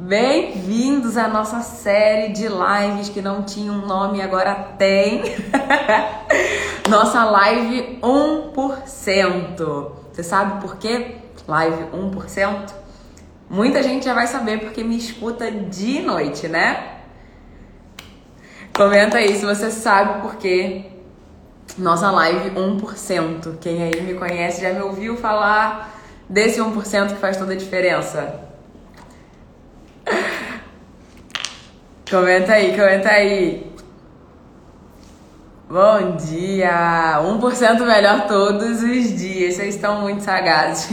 Bem-vindos à nossa série de lives que não tinha um nome, agora tem. Nossa live 1%. Você sabe por quê? Live 1%? Muita gente já vai saber porque me escuta de noite, né? Comenta aí se você sabe por quê. Nossa live 1%. Quem aí me conhece já me ouviu falar desse 1% que faz toda a diferença. Comenta aí, comenta aí. Bom dia! 1% melhor todos os dias. Vocês estão muito sagazes.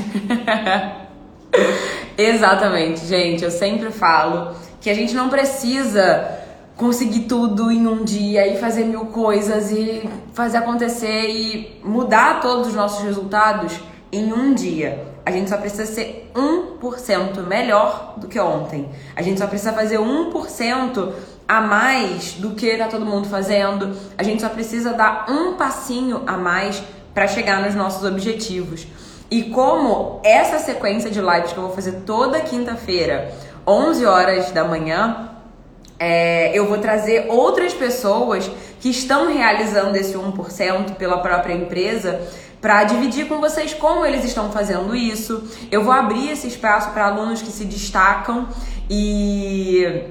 Exatamente, gente. Eu sempre falo que a gente não precisa conseguir tudo em um dia e fazer mil coisas e fazer acontecer e mudar todos os nossos resultados em um dia. A gente só precisa ser 1% melhor do que ontem. A gente só precisa fazer 1% a mais do que tá todo mundo fazendo. A gente só precisa dar um passinho a mais para chegar nos nossos objetivos. E como essa sequência de lives que eu vou fazer toda quinta-feira, 11 horas da manhã, eu vou trazer outras pessoas que estão realizando esse 1% pela própria empresa para dividir com vocês como eles estão fazendo isso. Eu vou abrir esse espaço para alunos que se destacam e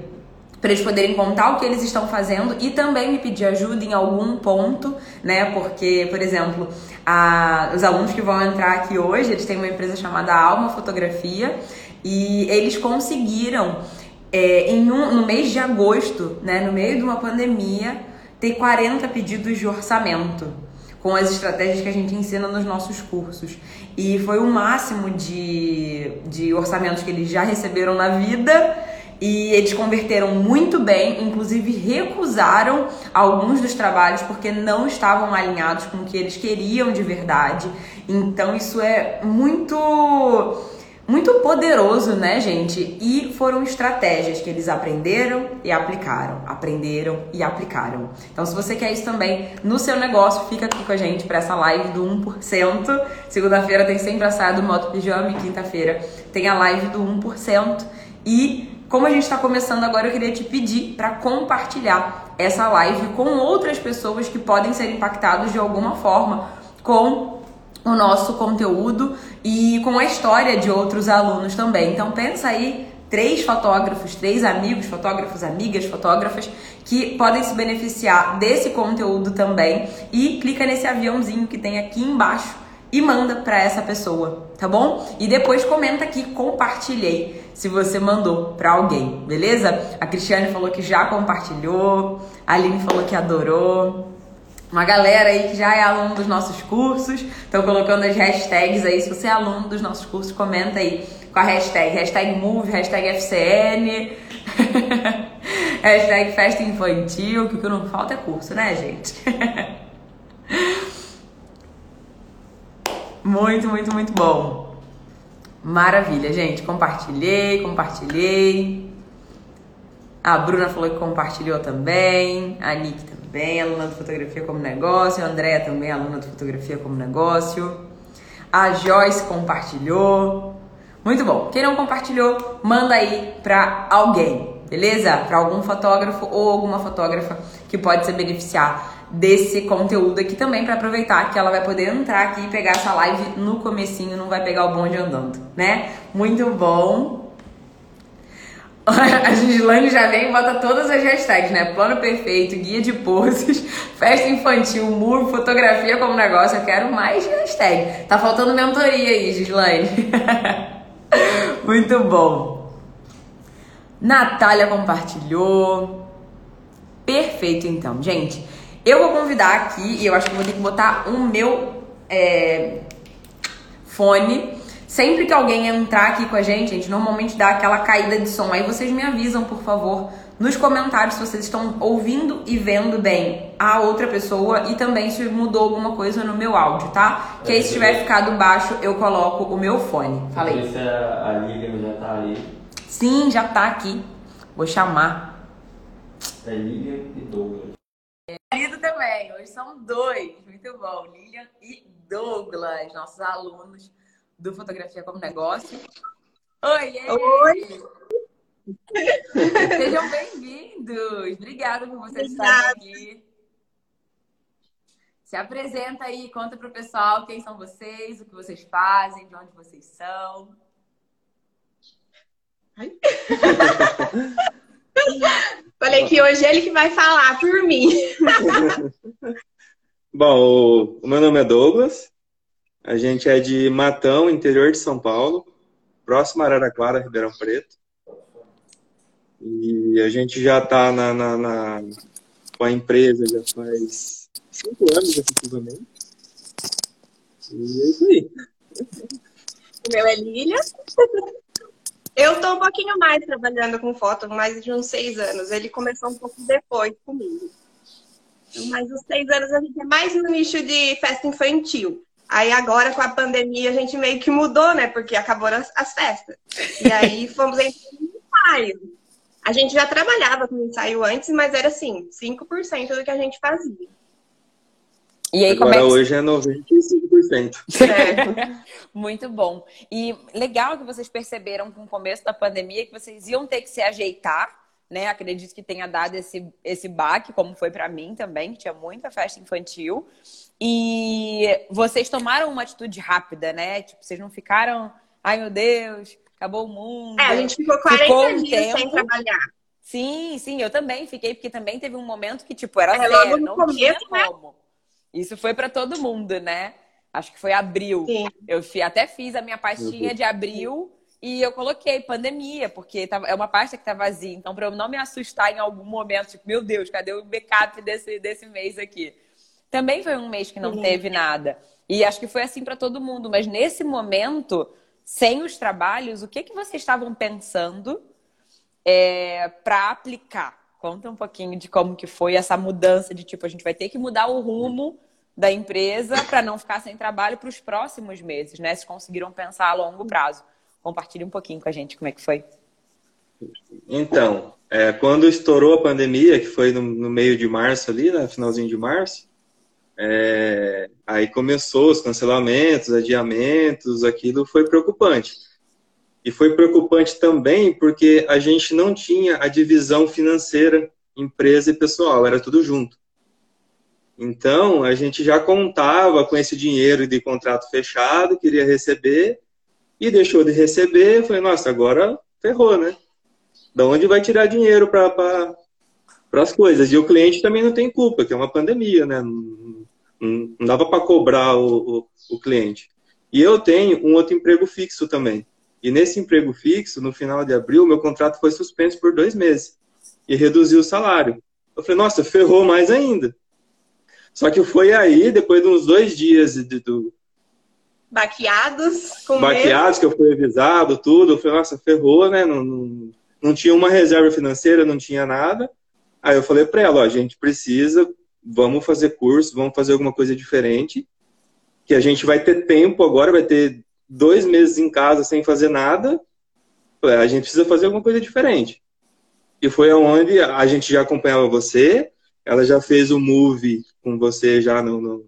para eles poderem contar o que eles estão fazendo e também me pedir ajuda em algum ponto, né? Porque, por exemplo, os alunos que vão entrar aqui hoje, eles têm uma empresa chamada Alma Fotografia e eles conseguiram no mês de agosto, né, no meio de uma pandemia, ter 40 pedidos de orçamento com as estratégias que a gente ensina nos nossos cursos. E foi o máximo de orçamentos que eles já receberam na vida e eles converteram muito bem, inclusive recusaram alguns dos trabalhos porque não estavam alinhados com o que eles queriam de verdade. Então isso é muito... muito poderoso, né, gente? E foram estratégias que eles aprenderam e aplicaram. Aprenderam e aplicaram. Então, se você quer isso também no seu negócio, fica aqui com a gente para essa live do 1%. Segunda-feira tem sempre a saia do Moto Pijama e quinta-feira tem a live do 1%. E como a gente está começando agora, eu queria te pedir para compartilhar essa live com outras pessoas que podem ser impactadas de alguma forma com o nosso conteúdo e com a história de outros alunos também. Então pensa aí, 3 fotógrafos, 3 amigos, fotógrafos, amigas, fotógrafas, que podem se beneficiar desse conteúdo também e clica nesse aviãozinho que tem aqui embaixo e manda para essa pessoa, tá bom? E depois comenta aqui, compartilhei, se você mandou para alguém, beleza? A Cristiane falou que já compartilhou, a Aline falou que adorou. Uma galera aí que já é aluno dos nossos cursos, estão colocando as hashtags aí. Se você é aluno dos nossos cursos, comenta aí com a hashtag Move, hashtag FCN, hashtag Festa Infantil, que o que não falta é curso, né, gente? Muito, muito, muito bom. Maravilha, gente. Compartilhei. A Bruna falou que compartilhou também, a Nick também. Bem, aluna de Fotografia como Negócio, a Andréa também, aluna de Fotografia como Negócio, a Joyce compartilhou, muito bom. Quem não compartilhou, manda aí pra alguém, beleza? Pra algum fotógrafo ou alguma fotógrafa que pode se beneficiar desse conteúdo aqui também, pra aproveitar que ela vai poder entrar aqui e pegar essa live no comecinho, não vai pegar o bonde andando, né? Muito bom. A Gislane já vem e bota todas as hashtags, né? Plano perfeito, guia de poses, festa infantil, muro, fotografia como negócio. Eu quero mais hashtag. Tá faltando mentoria aí, Gislane. Muito bom. Natália compartilhou. Perfeito, então. Gente, eu vou convidar aqui, e eu acho que vou ter que botar o meu fone. Sempre que alguém entrar aqui com a gente normalmente dá aquela caída de som. Aí vocês me avisam, por favor, nos comentários se vocês estão ouvindo e vendo bem a outra pessoa e também se mudou alguma coisa no meu áudio, tá? Que aí se tiver ficado baixo, eu coloco o meu fone. Fala aí. A Lilian já tá ali. Sim, já tá aqui. Vou chamar. É Lilian e Douglas. Lido também. Hoje são 2. Muito bom. Lilian e Douglas, nossos alunos do Fotografia como Negócio. Oi! Sejam bem-vindos. Obrigada por vocês estarem aqui. Se apresenta aí, conta para o pessoal quem são vocês, o que vocês fazem, de onde vocês são. Ai. Falei que hoje é ele que vai falar por mim. Bom, o meu nome é Douglas. A gente é de Matão, interior de São Paulo, próximo a Araraquara, Ribeirão Preto. E a gente já está com a empresa já faz 5 anos, efetivamente. E é isso aí. O meu é Lília. Eu estou um pouquinho mais trabalhando com foto, mais de uns 6 anos. Ele começou um pouco depois comigo. Mas os 6 anos a gente é mais no nicho de festa infantil. Aí agora, com a pandemia, a gente meio que mudou, né? Porque acabaram as festas. E aí fomos entrando no ensaio. A gente já trabalhava com ensaio antes, mas era assim, 5% do que a gente fazia. E aí, agora como é que... hoje é 95%. É. Muito bom. E legal que vocês perceberam com o começo da pandemia que vocês iam ter que se ajeitar, né? Acredito que tenha dado esse baque, como foi para mim também, que tinha muita festa infantil. E vocês tomaram uma atitude rápida, né? Tipo, vocês não ficaram, ai meu Deus, acabou o mundo. É, a gente ficou 40 dias sem trabalhar. Sim, eu também fiquei, porque também teve um momento que, tipo, era zero, não tinha como. Isso foi para todo mundo, né? Acho que foi abril. Sim. Eu até fiz a minha pastinha de abril e eu coloquei pandemia, porque é uma pasta que tá vazia. Então, para eu não me assustar em algum momento, tipo, meu Deus, cadê o backup desse mês aqui? Também foi um mês que não teve nada. E acho que foi assim para todo mundo. Mas nesse momento, sem os trabalhos, o que vocês estavam pensando para aplicar? Conta um pouquinho de como que foi essa mudança de, tipo, a gente vai ter que mudar o rumo da empresa para não ficar sem trabalho para os próximos meses, né? Vocês conseguiram pensar a longo prazo. Compartilhe um pouquinho com a gente como é que foi. Então, quando estourou a pandemia, que foi no meio de março ali, né? Finalzinho de março, aí começou os cancelamentos, adiamentos, aquilo foi preocupante. E foi preocupante também porque a gente não tinha a divisão financeira, empresa e pessoal, era tudo junto. Então, a gente já contava com esse dinheiro de contrato fechado, queria receber, e deixou de receber, falei, nossa, agora ferrou, né? Da onde vai tirar dinheiro para as coisas? E o cliente também não tem culpa, que é uma pandemia, né? Não dava para cobrar o cliente. E eu tenho um outro emprego fixo também. E nesse emprego fixo, no final de abril, meu contrato foi suspenso por 2 meses. E reduziu o salário. Eu falei, nossa, ferrou mais ainda. Só que foi aí, depois de uns 2 dias Baqueados, que eu fui avisado, tudo. Eu falei, nossa, ferrou, né? Não tinha uma reserva financeira, não tinha nada. Aí eu falei pra ela, ó, a gente precisa, vamos fazer curso, vamos fazer alguma coisa diferente. Que a gente vai ter tempo agora, vai ter 2 meses em casa sem fazer nada, a gente precisa fazer alguma coisa diferente. E foi onde a gente já acompanhava você, ela já fez o Move com você já no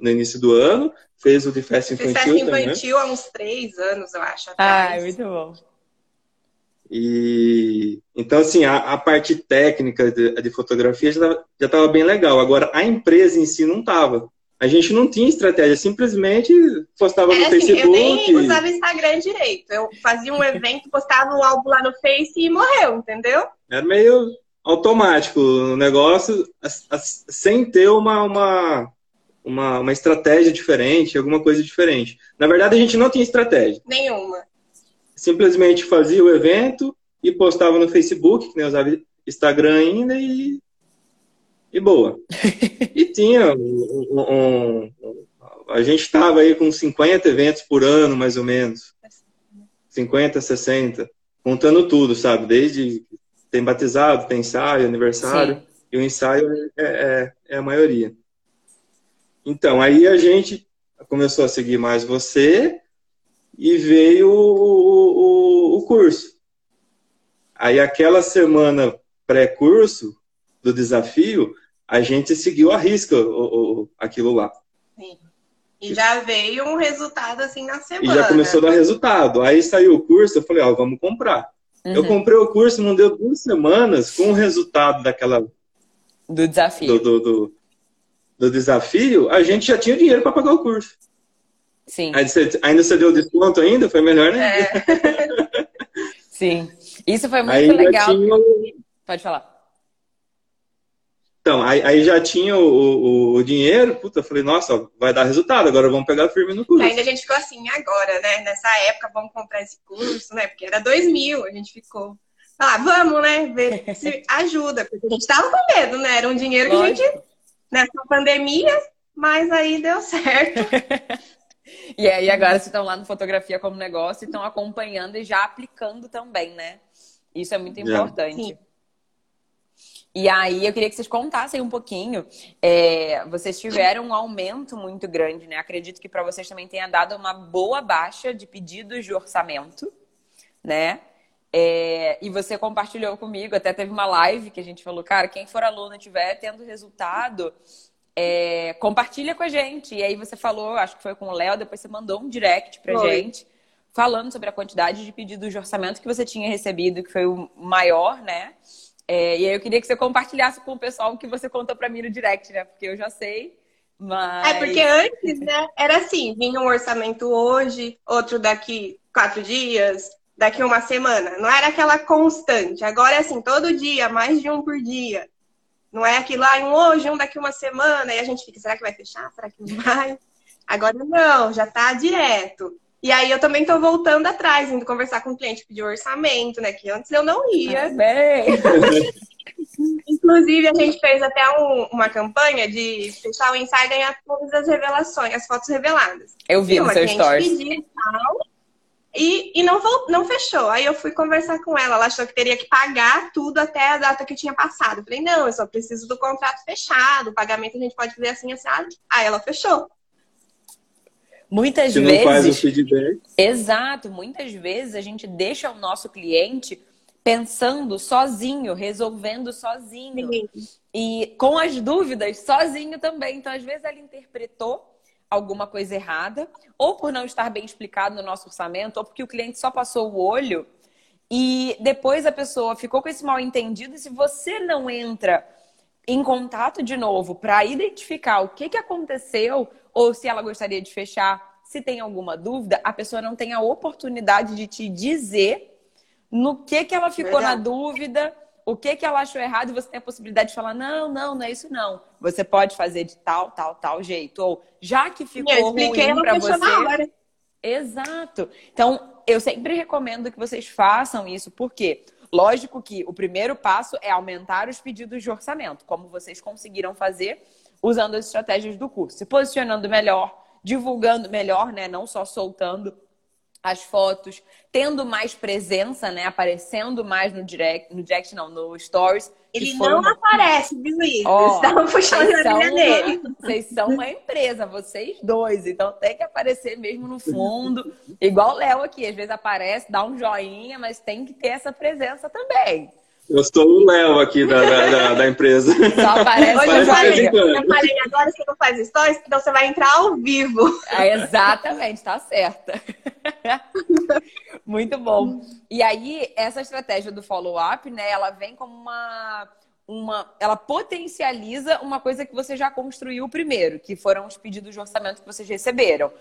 início do ano, fez o de festa infantil. Festa infantil há uns 3 anos, eu acho. Ah, muito bom. E então, assim, a parte técnica de fotografia já estava bem legal. Agora, a empresa em si não estava. A gente não tinha estratégia, simplesmente postava no Facebook. Eu nem usava Instagram direito. Eu fazia um evento, postava um álbum lá no Face e morreu, entendeu? Era meio automático o negócio, sem ter uma estratégia diferente, alguma coisa diferente. Na verdade, a gente não tinha estratégia. Nenhuma. Simplesmente fazia o evento e postava no Facebook, que nem usava Instagram ainda, e boa. E tinha a gente estava aí com 50 eventos por ano, mais ou menos. 50, 60. Contando tudo, sabe? Desde tem batizado, tem ensaio, aniversário. Sim. E o ensaio é a maioria. Então, aí a gente começou a seguir mais você e veio o curso. Aí aquela semana pré-curso do desafio, a gente seguiu à risca aquilo lá. Sim. E já veio um resultado assim na semana. E já começou a dar resultado. Aí saiu o curso, eu falei, ó, vamos comprar. Uhum. Eu comprei o curso, não deu 2 semanas, com o resultado daquela... Do desafio. Do desafio, a gente já tinha dinheiro para pagar o curso. Sim. Aí você, ainda você deu desconto ainda? Foi melhor, né? É. Sim. Isso foi muito legal. Tinha... Pode falar. Então, aí já tinha o dinheiro, puta, eu falei, nossa, vai dar resultado, agora vamos pegar firme no curso. Ainda a gente ficou assim, agora, né? Nessa época, vamos comprar esse curso, né? Porque era 2000, a gente ficou, vamos, né? Ver se ajuda, porque a gente tava com medo, né? Era um dinheiro que a gente, nessa pandemia, mas aí deu certo. E aí agora vocês estão lá no Fotografia como Negócio e estão acompanhando e já aplicando também, né? Isso é muito importante. Sim. E aí, eu queria que vocês contassem um pouquinho. Vocês tiveram um aumento muito grande, né? Acredito que para vocês também tenha dado uma boa baixa de pedidos de orçamento, né? E você compartilhou comigo, até teve uma live que a gente falou, cara, quem for aluno e tiver tendo resultado, compartilha com a gente. E aí você falou, acho que foi com o Léo, depois você mandou um direct pra gente, falando sobre a quantidade de pedidos de orçamento que você tinha recebido, que foi o maior, né? E aí eu queria que você compartilhasse com o pessoal o que você contou pra mim no direct, né? Porque eu já sei, mas... porque antes, né? Era assim, vinha um orçamento hoje, outro daqui 4 dias, daqui 1 semana. Não era aquela constante. Agora é assim, todo dia, mais de um por dia. Não é aquilo lá, um hoje, um daqui 1 semana. E a gente fica, será que vai fechar? Será que não vai? Agora não, já tá direto. E aí eu também tô voltando atrás, indo conversar com o cliente, pedir orçamento, né? Que antes eu não ia. Inclusive, a gente fez até uma campanha de fechar o ensaio e ganhar todas as revelações, as fotos reveladas. Eu vi no seu stories. Pediu, tal, e não fechou. Aí eu fui conversar com ela. Ela achou que teria que pagar tudo até a data que eu tinha passado. Eu falei, não, eu só preciso do contrato fechado. O pagamento a gente pode fazer assim, sabe? Aí ela fechou. Muitas vezes, não faz o feedback. Exato, muitas vezes a gente deixa o nosso cliente pensando sozinho, resolvendo sozinho. Sim. E com as dúvidas sozinho também. Então, às vezes, ela interpretou alguma coisa errada, ou por não estar bem explicado no nosso orçamento, ou porque o cliente só passou o olho e depois a pessoa ficou com esse mal-entendido. E se você não entra em contato de novo para identificar o que aconteceu, ou se ela gostaria de fechar, se tem alguma dúvida, a pessoa não tem a oportunidade de te dizer no que ela ficou na dúvida, o que ela achou errado, e você tem a possibilidade de falar, não é isso não. Você pode fazer de tal jeito. Ou, já que ficou ruim pra você... Exato. Então, eu sempre recomendo que vocês façam isso, porque... Lógico que o primeiro passo é aumentar os pedidos de orçamento, como vocês conseguiram fazer usando as estratégias do curso. Se posicionando melhor, divulgando melhor, né? Não só soltando as fotos, tendo mais presença, né? Aparecendo mais no Stories. Ele não aparece, viu isso? Estavam puxando a orelha dele. Vocês são uma empresa, vocês dois. Então tem que aparecer mesmo no fundo. Igual o Léo aqui, às vezes aparece, dá um joinha, mas tem que ter essa presença também. Eu sou o Léo aqui da empresa. Só aparece. Hoje eu falei, agora você não faz stories, então você vai entrar ao vivo. Exatamente, tá certa. Muito bom. E aí, essa estratégia do follow-up, né? Ela vem como ela potencializa uma coisa que você já construiu primeiro, que foram os pedidos de orçamento que vocês receberam.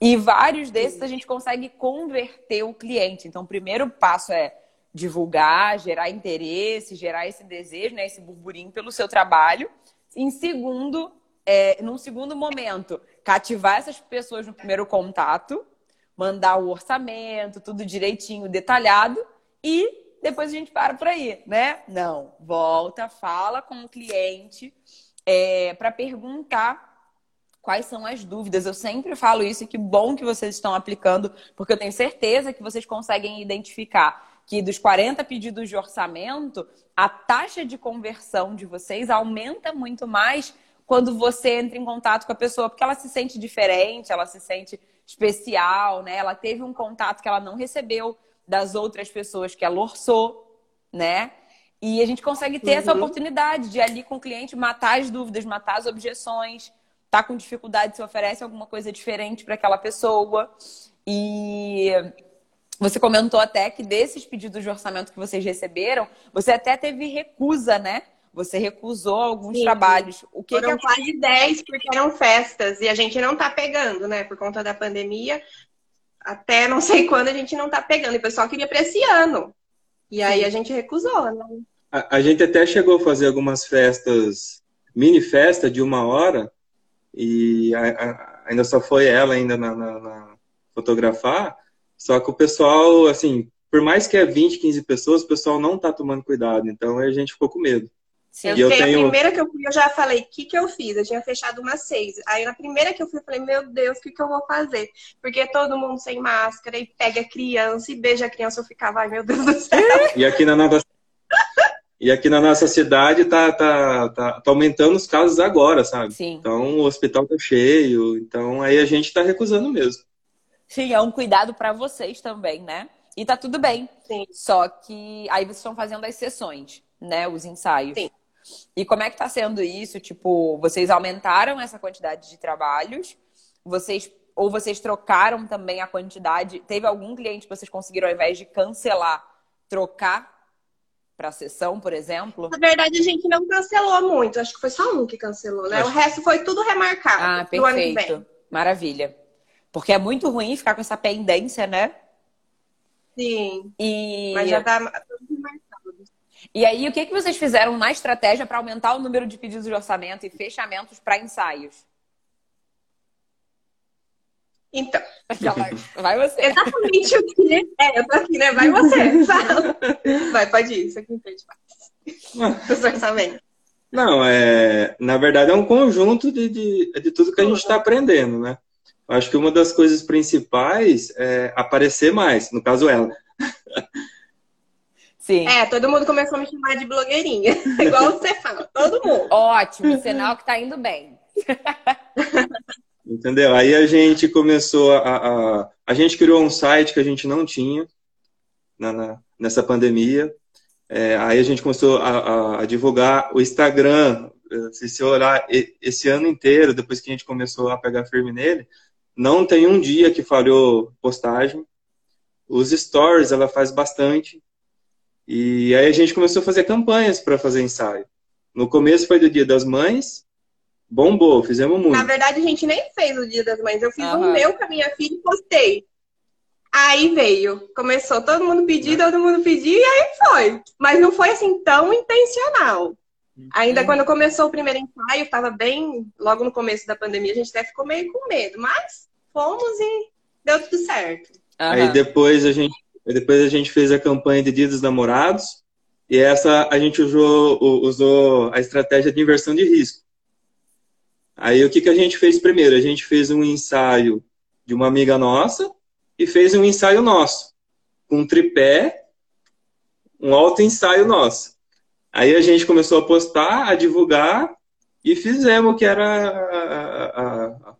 E vários desses a gente consegue converter o cliente. Então, o primeiro passo é divulgar, gerar interesse, gerar esse desejo, né? Esse burburinho pelo seu trabalho. Num segundo momento, cativar essas pessoas no primeiro contato, mandar o orçamento, tudo direitinho, detalhado, e depois a gente para por aí, né? Não, volta, fala com o cliente para perguntar quais são as dúvidas. Eu sempre falo isso, e que bom que vocês estão aplicando, porque eu tenho certeza que vocês conseguem identificar que dos 40 pedidos de orçamento, a taxa de conversão de vocês aumenta muito mais quando você entra em contato com a pessoa, porque ela se sente diferente, ela se sente especial, né? Ela teve um contato que ela não recebeu das outras pessoas que ela orçou, né? E a gente consegue ter essa oportunidade de ali com o cliente matar as dúvidas, matar as objeções, tá com dificuldade, se oferece alguma coisa diferente para aquela pessoa. E... Você comentou até que desses pedidos de orçamento que vocês receberam, você até teve recusa, né? Você recusou alguns trabalhos. O que foram quase 10, porque eram festas. E a gente não tá pegando, né? Por conta da pandemia. Até não sei quando a gente não tá pegando. E o pessoal queria para esse ano. E aí a gente recusou, né? A gente até chegou a fazer algumas festas, mini festa de 1 hora. E ainda só foi ela ainda na fotografar. Só que o pessoal, assim, por mais que é 20, 15 pessoas, o pessoal não tá tomando cuidado. Então a gente ficou com medo. Sim, a primeira que eu fui, eu já falei, o que que eu fiz? Eu tinha fechado umas 6. Aí na primeira que eu fui, eu falei, meu Deus, o que que eu vou fazer? Porque todo mundo sem máscara, e pega a criança, e beija a criança, eu ficava, ai meu Deus do céu. E aqui na nossa cidade tá aumentando os casos agora, sabe? Sim. Então o hospital tá cheio, então aí a gente tá recusando mesmo. Sim, é um cuidado pra vocês também, né? E tá tudo bem. Sim. Só que aí vocês estão fazendo as sessões, né? Os ensaios. Sim. E como é que tá sendo isso? Tipo, vocês aumentaram essa quantidade de trabalhos? Ou vocês trocaram também a quantidade? Teve algum cliente que vocês conseguiram, ao invés de cancelar, trocar pra sessão, por exemplo? Na verdade, a gente não cancelou muito. Acho que foi só um que cancelou, né? O resto foi tudo remarcado. Ah, perfeito. Maravilha. Porque é muito ruim ficar com essa pendência, né? Sim. Mas já tá tudo remarcado. E aí, o que que vocês fizeram na estratégia para aumentar o número de pedidos de orçamento e fechamentos para ensaios? Então, vai você. Exatamente o que eu tô aqui, né? Vai você, fala. Vai, pode ir, você que entende mais. Os orçamentos. Não, na verdade é um conjunto de tudo que a gente está aprendendo, né? Eu acho que uma das coisas principais é aparecer mais, no caso ela. Sim. Todo mundo começou a me chamar de blogueirinha. Igual você fala, todo mundo. Ótimo, sinal que tá indo bem. Entendeu? Aí a gente começou a gente criou um site que a gente não tinha nessa pandemia. Aí a gente começou a divulgar o Instagram. Se você olhar esse ano inteiro, depois que a gente começou a pegar firme nele, não tem um dia que falhou postagem. Os stories, ela faz bastante. E aí a gente começou a fazer campanhas para fazer ensaio. No começo foi do Dia das Mães, bombou, fizemos muito. Na verdade, a gente nem fez o Dia das Mães. Eu fiz o meu com a minha filha e postei. Aí veio, começou todo mundo pedir, e aí foi. Mas não foi assim tão intencional. Ainda quando começou o primeiro ensaio, estava bem logo no começo da pandemia, a gente até ficou meio com medo. Mas fomos e deu tudo certo. Aí depois a gente fez a campanha de Dia dos Namorados, e essa a gente usou a estratégia de inversão de risco. Aí o que a gente fez primeiro? A gente fez um ensaio de uma amiga nossa e fez um ensaio nosso, com um tripé, um alto ensaio nosso. Aí a gente começou a postar, a divulgar, e fizemos o que era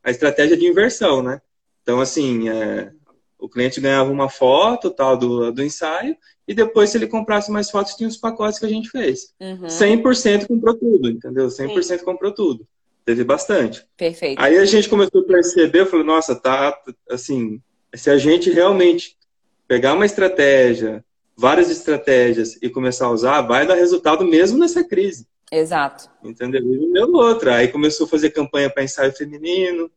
a estratégia de inversão, né? Então, assim... O cliente ganhava uma foto tal do ensaio, e depois, se ele comprasse mais fotos, tinha os pacotes que a gente fez. 100% comprou tudo, entendeu? 100% Sim. comprou tudo. Teve bastante. Perfeito. Aí a gente começou a perceber, falou, nossa, tá, assim, se a gente realmente pegar uma estratégia, várias estratégias, e começar a usar, vai dar resultado mesmo nessa crise. Exato. Entendeu? E outra. Aí começou a fazer campanha para ensaio feminino,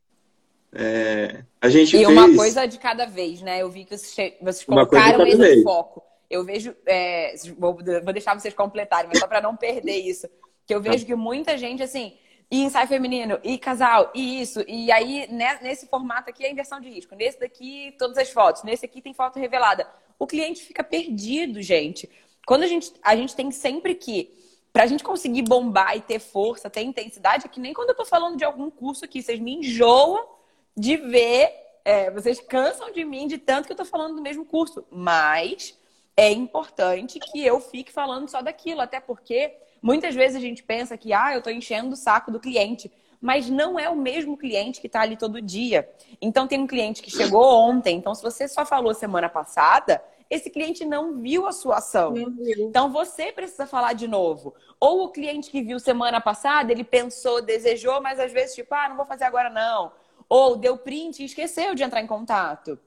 a gente e fez... uma coisa de cada vez, né? Eu vi que vocês colocaram esse foco. Eu vejo... Vou deixar vocês completarem, mas só para não perder isso. Que eu vejo que muita gente, assim... E ensaio feminino, e casal, e isso. E aí, nesse formato aqui, é inversão de risco. Nesse daqui, todas as fotos. Nesse aqui, tem foto revelada. O cliente fica perdido, gente. Quando a gente tem sempre que... Pra gente conseguir bombar e ter força, ter intensidade, é que nem quando eu tô falando de algum curso aqui. Vocês me enjoam de ver, vocês cansam de mim de tanto que eu tô falando do mesmo curso. Mas é importante que eu fique falando só daquilo, até porque muitas vezes a gente pensa que, eu tô enchendo o saco do cliente, mas não é o mesmo cliente que tá ali todo dia. Então tem um cliente que chegou ontem, então se você só falou semana passada, esse cliente não viu a sua ação. Então você precisa falar de novo. Ou o cliente que viu semana passada, ele pensou, desejou, mas às vezes tipo, não vou fazer agora não. Ou deu print e esqueceu de entrar em contato.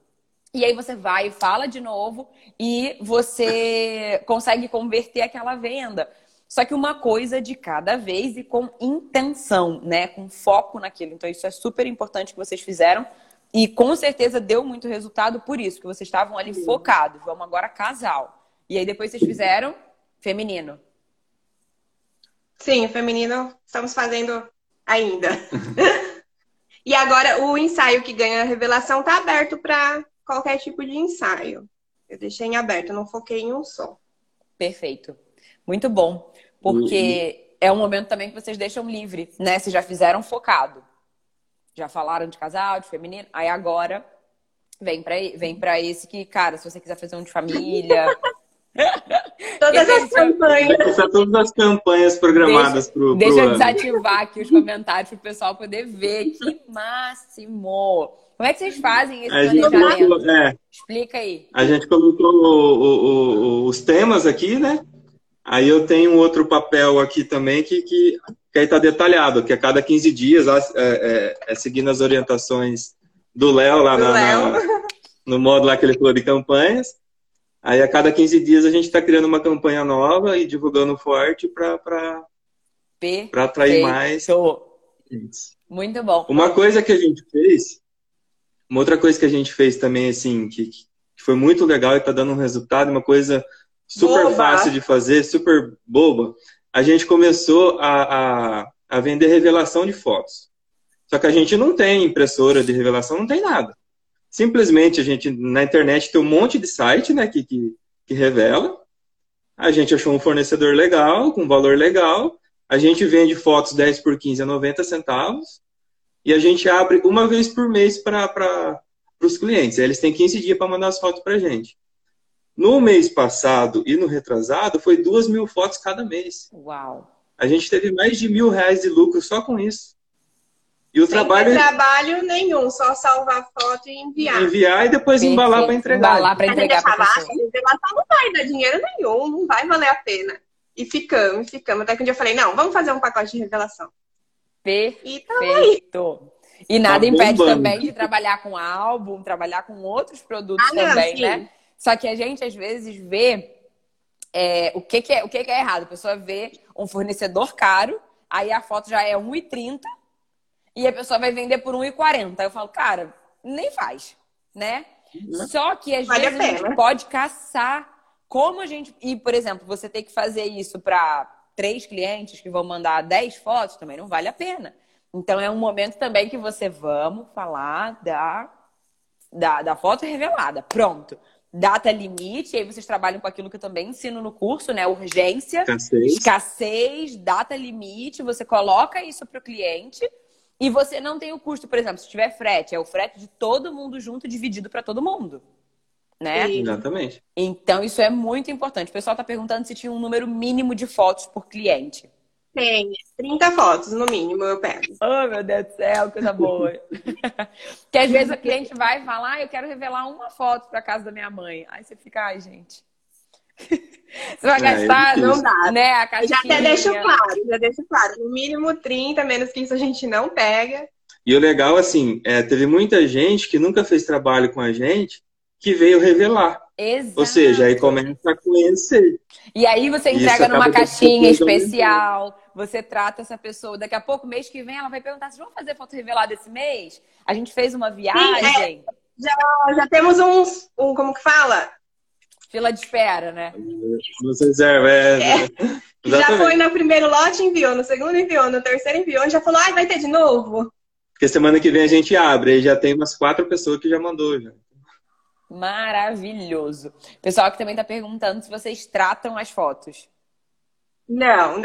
E aí você vai e fala de novo e você consegue converter aquela venda. Só que uma coisa de cada vez e com intenção, né? Com foco naquilo. Então isso é super importante que vocês fizeram. E com certeza deu muito resultado por isso, que vocês estavam ali focados. Vamos agora casal. E aí depois vocês fizeram feminino. Sim, o feminino estamos fazendo ainda. E agora o ensaio que ganha a revelação tá aberto para qualquer tipo de ensaio. Eu deixei em aberto, não foquei em um só. Perfeito. Muito bom. Porque é um momento também que vocês deixam livre, né? Vocês já fizeram focado. Já falaram de casal, de feminino. Aí agora vem pra esse que, cara, se você quiser fazer um de família... Todas as campanhas programadas pro ano. Deixa eu desativar aqui os comentários pro pessoal poder ver. Que máximo! Como é que vocês fazem esse planejamento? Explica aí. A gente colocou os temas aqui, né? Aí eu tenho outro papel aqui também que aí tá detalhado, que a cada 15 dias, seguindo as orientações do Léo lá no módulo lá que ele falou de campanhas. Aí a cada 15 dias a gente está criando uma campanha nova e divulgando forte para atrair mais. Muito bom. Uma outra coisa que a gente fez também, assim, que foi muito legal e está dando um resultado, uma coisa super fácil de fazer, super boba. A gente começou a vender revelação de fotos. Só que a gente não tem impressora de revelação, não tem nada. Simplesmente a gente, na internet, tem um monte de site, né, que revela. A gente achou um fornecedor legal, com valor legal. A gente vende fotos 10x15 a 90 centavos. E a gente abre uma vez por mês para os clientes. Aí eles têm 15 dias para mandar as fotos para a gente. No mês passado e no retrasado, foi 2.000 fotos cada mês. Uau! A gente teve mais de R$1.000 de lucro só com isso. E o Sem trabalho nenhum, só salvar foto e enviar. Enviar e depois embalar para entregar. Embalar para entregar para a revelação não vai dar dinheiro nenhum, não vai valer a pena. E ficamos. Até que um dia eu falei, não, vamos fazer um pacote de revelação. Perfeito. E nada impede também de trabalhar com álbum, trabalhar com outros produtos também, sim, né? Só que a gente, às vezes, vê o que é errado. A pessoa vê um fornecedor caro, aí a foto já é R$1,30. E a pessoa vai vender por R$1,40. Eu falo, cara, nem faz, né? Só que às vezes a gente pode caçar como a gente... E, por exemplo, você tem que fazer isso para 3 clientes que vão mandar 10 fotos, também não vale a pena. Então é um momento também que você... Vamos falar da foto revelada. Pronto. Data limite, aí vocês trabalham com aquilo que eu também ensino no curso, né? Urgência, escassez, data limite. Você coloca isso para o cliente... E você não tem o custo, por exemplo, se tiver frete, é o frete de todo mundo junto, dividido para todo mundo, né? Exatamente. Então, isso é muito importante. O pessoal tá perguntando se tinha um número mínimo de fotos por cliente. Tem, 30 fotos no mínimo, eu pego. Oh, meu Deus do céu, coisa boa. Porque às vezes o cliente vai falar, eu quero revelar uma foto para casa da minha mãe. Aí você fica, ai, gente... Você vai gastar, não dá, né? A já deixo claro. No mínimo 30, menos que isso a gente não pega. E o legal, assim, teve muita gente que nunca fez trabalho com a gente que veio revelar. Exato. Ou seja, aí começa a conhecer. E aí você entrega numa caixinha especial, você trata essa pessoa. Daqui a pouco, mês que vem, ela vai perguntar: vocês vão fazer foto revelada esse mês? A gente fez uma viagem. Sim, já temos um, como que fala? Fila de espera, né? Não se serve, já foi no primeiro lote, enviou. No segundo enviou. No terceiro enviou. E já falou, vai ter de novo. Porque semana que vem a gente abre. Aí já tem umas 4 pessoas que já mandou. Já. Maravilhoso. Pessoal que também tá perguntando se vocês tratam as fotos. Não.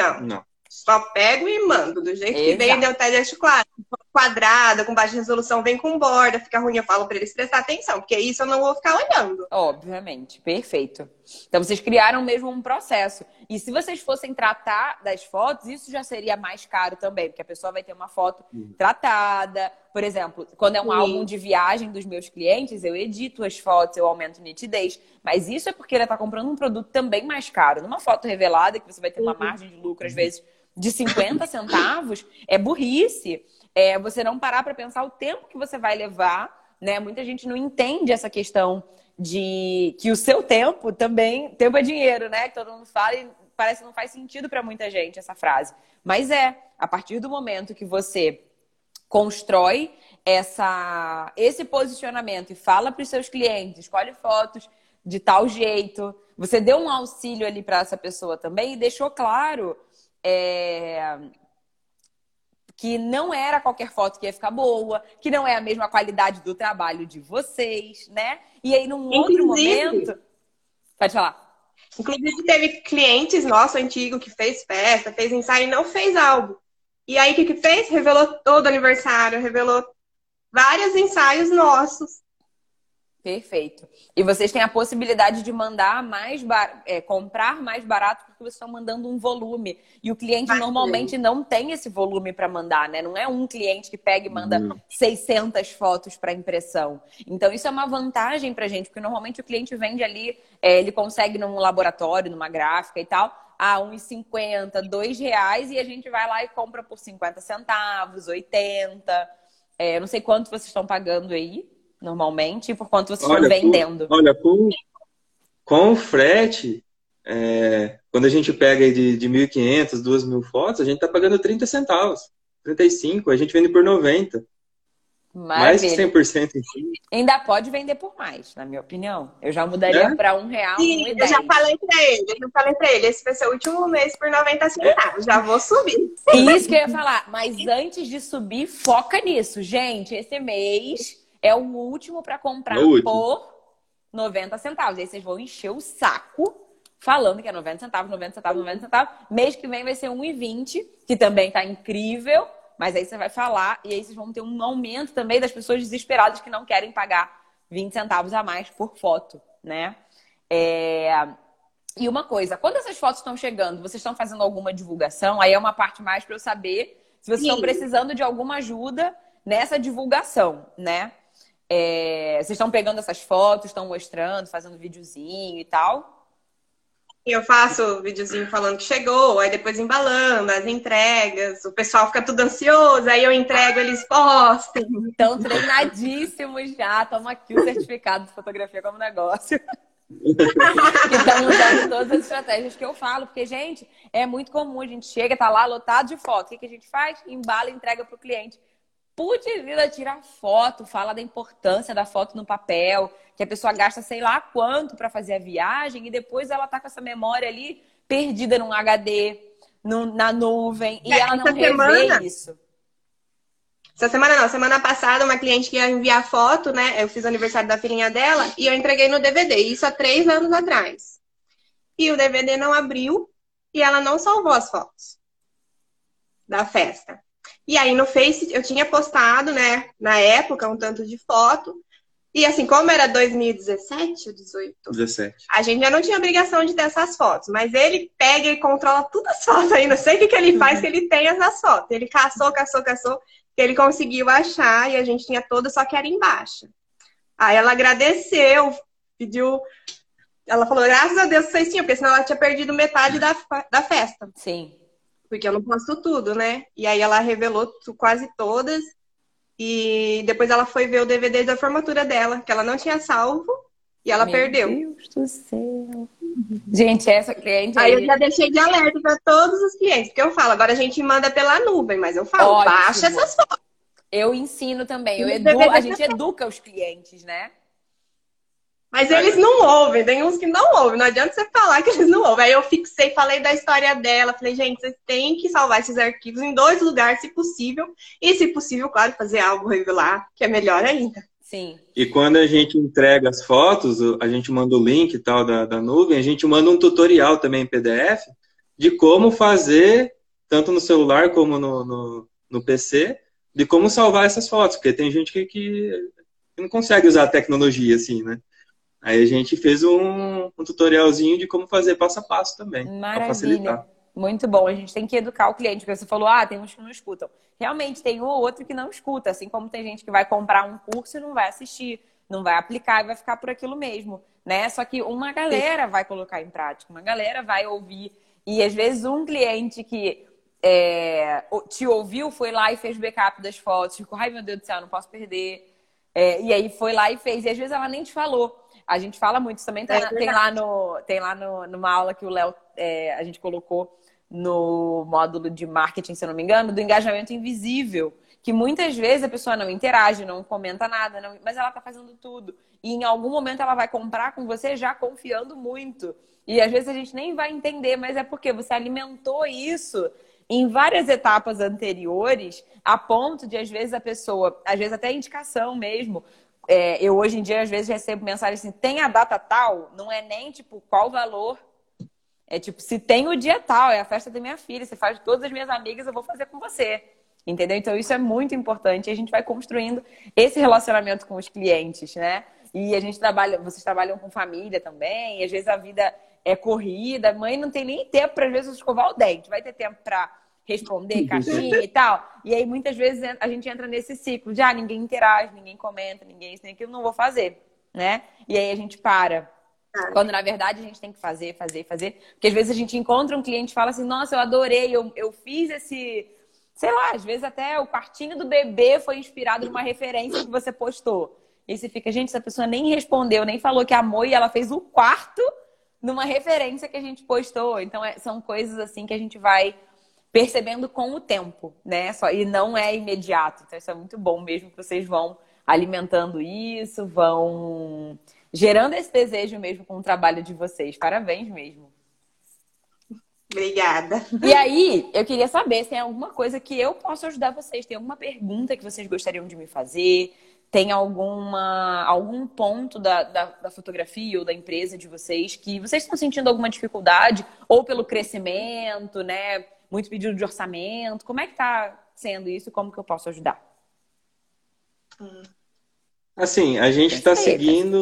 Só pego e mando. Do jeito que vem, deu até deixo claro. Quadrada, com baixa resolução, vem com borda, fica ruim. Eu falo pra eles prestar atenção, porque isso eu não vou ficar olhando. Obviamente, perfeito. Então vocês criaram mesmo um processo. E se vocês fossem tratar das fotos, isso já seria mais caro também, porque a pessoa vai ter uma foto tratada. Por exemplo, quando é um álbum de viagem dos meus clientes, eu edito as fotos, eu aumento nitidez. Mas isso é porque ela tá comprando um produto também mais caro. Numa foto revelada, que você vai ter uma margem de lucro, às vezes, de 50 centavos, é burrice. É você não parar para pensar o tempo que você vai levar, né? Muita gente não entende essa questão de que o seu tempo também... Tempo é dinheiro, né? Que todo mundo fala e parece que não faz sentido para muita gente essa frase. Mas é, a partir do momento que você constrói esse posicionamento e fala para os seus clientes, escolhe fotos de tal jeito, você deu um auxílio ali para essa pessoa também e deixou claro que não era qualquer foto que ia ficar boa, que não é a mesma qualidade do trabalho de vocês, né? E aí, num outro momento... Pode falar. Inclusive, teve clientes nossos antigos que fez festa, fez ensaio e não fez álbum. E aí, o que fez? Revelou todo o aniversário, revelou vários ensaios nossos. Perfeito. E vocês têm a possibilidade de mandar mais comprar mais barato, porque vocês estão mandando um volume. E o cliente normalmente não tem esse volume para mandar, né? Não é um cliente que pega e manda 600 fotos para impressão. Então, isso é uma vantagem para a gente, porque normalmente o cliente vende ali, ele consegue num laboratório, numa gráfica e tal, a R$1,50, R$2, e a gente vai lá e compra por 50 centavos, 80. Não sei quanto vocês estão pagando aí normalmente, e por quanto vocês estão vendendo. Olha, com o frete, quando a gente pega de 1.500, 2.000 fotos, a gente está pagando 30 centavos, 35, a gente vende por 90. Mais de 100%. Enfim. Ainda pode vender por mais, na minha opinião. Eu já mudaria para R$1, sim, R$1,10. Eu já falei para ele, esse vai ser o último mês por 90 centavos, já vou subir. Isso que eu ia falar, mas antes de subir, foca nisso. Gente, esse mês... é o último para comprar por 90 centavos. Aí vocês vão encher o saco falando que é 90 centavos, 90 centavos, 90 centavos. Mês que vem vai ser 1,20, que também tá incrível. Mas aí você vai falar e aí vocês vão ter um aumento também das pessoas desesperadas que não querem pagar 20 centavos a mais por foto, né? E uma coisa, quando essas fotos estão chegando, vocês estão fazendo alguma divulgação? Aí é uma parte mais para eu saber se vocês estão precisando de alguma ajuda nessa divulgação, né? Vocês estão pegando essas fotos, estão mostrando, fazendo videozinho e tal? Eu faço videozinho falando que chegou, aí depois embalando, as entregas, o pessoal fica tudo ansioso, aí eu entrego, eles postam. Estão treinadíssimos já, toma aqui o certificado de fotografia como negócio. Que estão usando todas as estratégias que eu falo, porque, gente, é muito comum, a gente chega, tá lá lotado de foto, o que a gente faz? Embala e entrega pro cliente. Putz, vida, tira foto, fala da importância da foto no papel, que a pessoa gasta sei lá quanto para fazer a viagem e depois ela tá com essa memória ali perdida num HD, na nuvem, e ela não revê isso. Essa semana não, semana passada uma cliente que ia enviar foto, né? Eu fiz o aniversário da filhinha dela e eu entreguei no DVD, isso há 3 anos atrás. E o DVD não abriu e ela não salvou as fotos da festa. E aí no Face eu tinha postado, né, na época, um tanto de foto. E assim, como era 2017 ou 18? 17. A gente já não tinha obrigação de ter essas fotos. Mas ele pega e controla todas as fotos aí. Não sei o que ele faz, que ele tem essas fotos. Ele caçou, que ele conseguiu achar. E a gente tinha todas, só que era embaixo. Aí ela agradeceu, pediu... Ela falou, graças a Deus que vocês tinham. Porque senão ela tinha perdido metade da festa. Sim. Porque eu não posto tudo, né? E aí ela revelou quase todas. E depois ela foi ver o DVD da formatura dela, que ela não tinha salvo. E ela perdeu. Meu Deus do céu. Gente, essa cliente... Aí eu já deixei de alerta para todos os clientes. Porque eu falo, agora a gente manda pela nuvem. Mas eu falo, ótimo, baixa essas fotos. Eu ensino também. A gente educa os clientes, né? Mas eles não ouvem, tem uns que não ouvem, não adianta você falar que eles não ouvem. Aí eu fixei, falei da história dela, falei, gente, vocês têm que salvar esses arquivos em 2 lugares, se possível. E se possível, claro, fazer algo regular, que é melhor ainda. Sim. E quando a gente entrega as fotos, a gente manda o link e tal da nuvem, a gente manda um tutorial também em PDF de como fazer, tanto no celular como no PC, de como salvar essas fotos, porque tem gente que não consegue usar a tecnologia assim, né? Aí a gente fez um tutorialzinho de como fazer passo a passo também. Maravilha. Facilitar. Muito bom. A gente tem que educar o cliente. Porque você falou, tem uns que não escutam. Realmente, tem um ou outro que não escuta. Assim como tem gente que vai comprar um curso e não vai assistir, não vai aplicar e vai ficar por aquilo mesmo, né? Só que uma galera vai colocar em prática, uma galera vai ouvir. E às vezes um cliente que te ouviu foi lá e fez backup das fotos. Ficou, ai meu Deus do céu, não posso perder. E aí foi lá e fez. E às vezes ela nem te falou. A gente fala muito isso também. Tem lá numa aula que o Léo, a gente colocou no módulo de marketing, se eu não me engano, do engajamento invisível. Que muitas vezes a pessoa não interage, não comenta nada, não, mas ela tá fazendo tudo. E em algum momento ela vai comprar com você já confiando muito. E às vezes a gente nem vai entender, mas é porque você alimentou isso em várias etapas anteriores, a ponto de às vezes a pessoa, às vezes até indicação mesmo. Eu hoje em dia às vezes recebo mensagem assim, tem a data tal? Não é nem tipo qual valor. É tipo, se tem o dia tal, é a festa da minha filha, você faz de todas as minhas amigas, eu vou fazer com você. Entendeu? Então isso é muito importante. A gente vai construindo esse relacionamento com os clientes, né? E a gente trabalha, vocês trabalham com família também, e às vezes a vida é corrida, a mãe não tem nem tempo para às vezes escovar o dente, vai ter tempo para responder caixinha e tal. E aí muitas vezes a gente entra nesse ciclo de ninguém interage, ninguém comenta, ninguém isso, nem aquilo, não vou fazer, né? E aí a gente para. Quando, na verdade, a gente tem que fazer. Porque às vezes a gente encontra um cliente e fala assim, nossa, eu adorei, eu fiz esse... Sei lá, às vezes até o quartinho do bebê foi inspirado numa referência que você postou. E você fica, gente, essa pessoa nem respondeu, nem falou que amou e ela fez o quarto numa referência que a gente postou. Então, são coisas assim que a gente vai percebendo com o tempo, né? E não é imediato. Então, isso é muito bom mesmo que vocês vão alimentando isso, vão gerando esse desejo mesmo com o trabalho de vocês. Parabéns mesmo. Obrigada. E aí, eu queria saber se tem alguma coisa que eu posso ajudar vocês. Tem alguma pergunta que vocês gostariam de me fazer? Tem algum ponto da fotografia ou da empresa de vocês que vocês estão sentindo alguma dificuldade? Ou pelo crescimento, né? Muito pedido de orçamento. Como é que tá sendo isso? Como que eu posso ajudar? Assim, a gente está seguindo...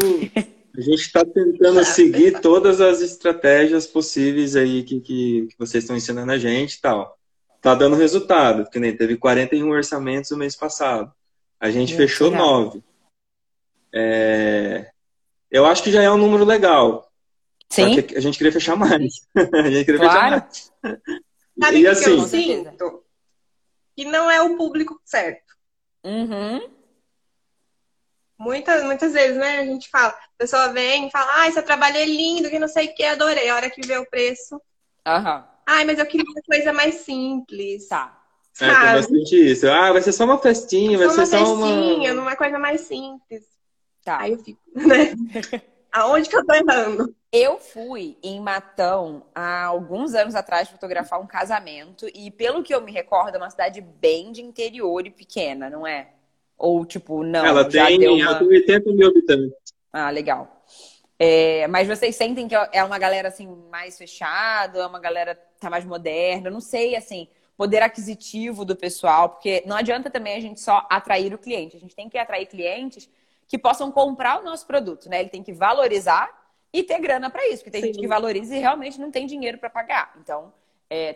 A gente está tentando seguir todas as estratégias possíveis aí que vocês estão ensinando a gente e tal. Tá dando resultado, porque nem teve 41 orçamentos no mês passado. A gente fechou 9. Eu acho que já é um número legal. Sim. Só que a gente queria fechar mais. A gente queria fechar mais. Sabe o que assim, eu sinto? Que não é o público certo. Uhum. Muitas vezes, né, a gente fala, a pessoa vem e fala, seu trabalho é lindo, que não sei o que, adorei. A hora que vê o preço. Uhum. Mas eu queria uma coisa mais simples. Tá. Tem bastante isso. Vai ser só uma festinha, uma coisa mais simples. Tá. Aí eu fico, né? Aonde que eu tô errando? Eu fui em Matão há alguns anos atrás fotografar um casamento e, pelo que eu me recordo, é uma cidade bem de interior e pequena, não é? Ou, tipo, não, ela já tem, deu uma... Ela tem 80 mil habitantes. Ah, legal. Mas vocês sentem que é uma galera, assim, mais fechada? É uma galera que tá mais moderna? Eu não sei, assim, poder aquisitivo do pessoal. Porque não adianta também a gente só atrair o cliente. A gente tem que atrair clientes que possam comprar o nosso produto, né? Ele tem que valorizar e ter grana para isso. Porque tem gente que valoriza e realmente não tem dinheiro para pagar. Então,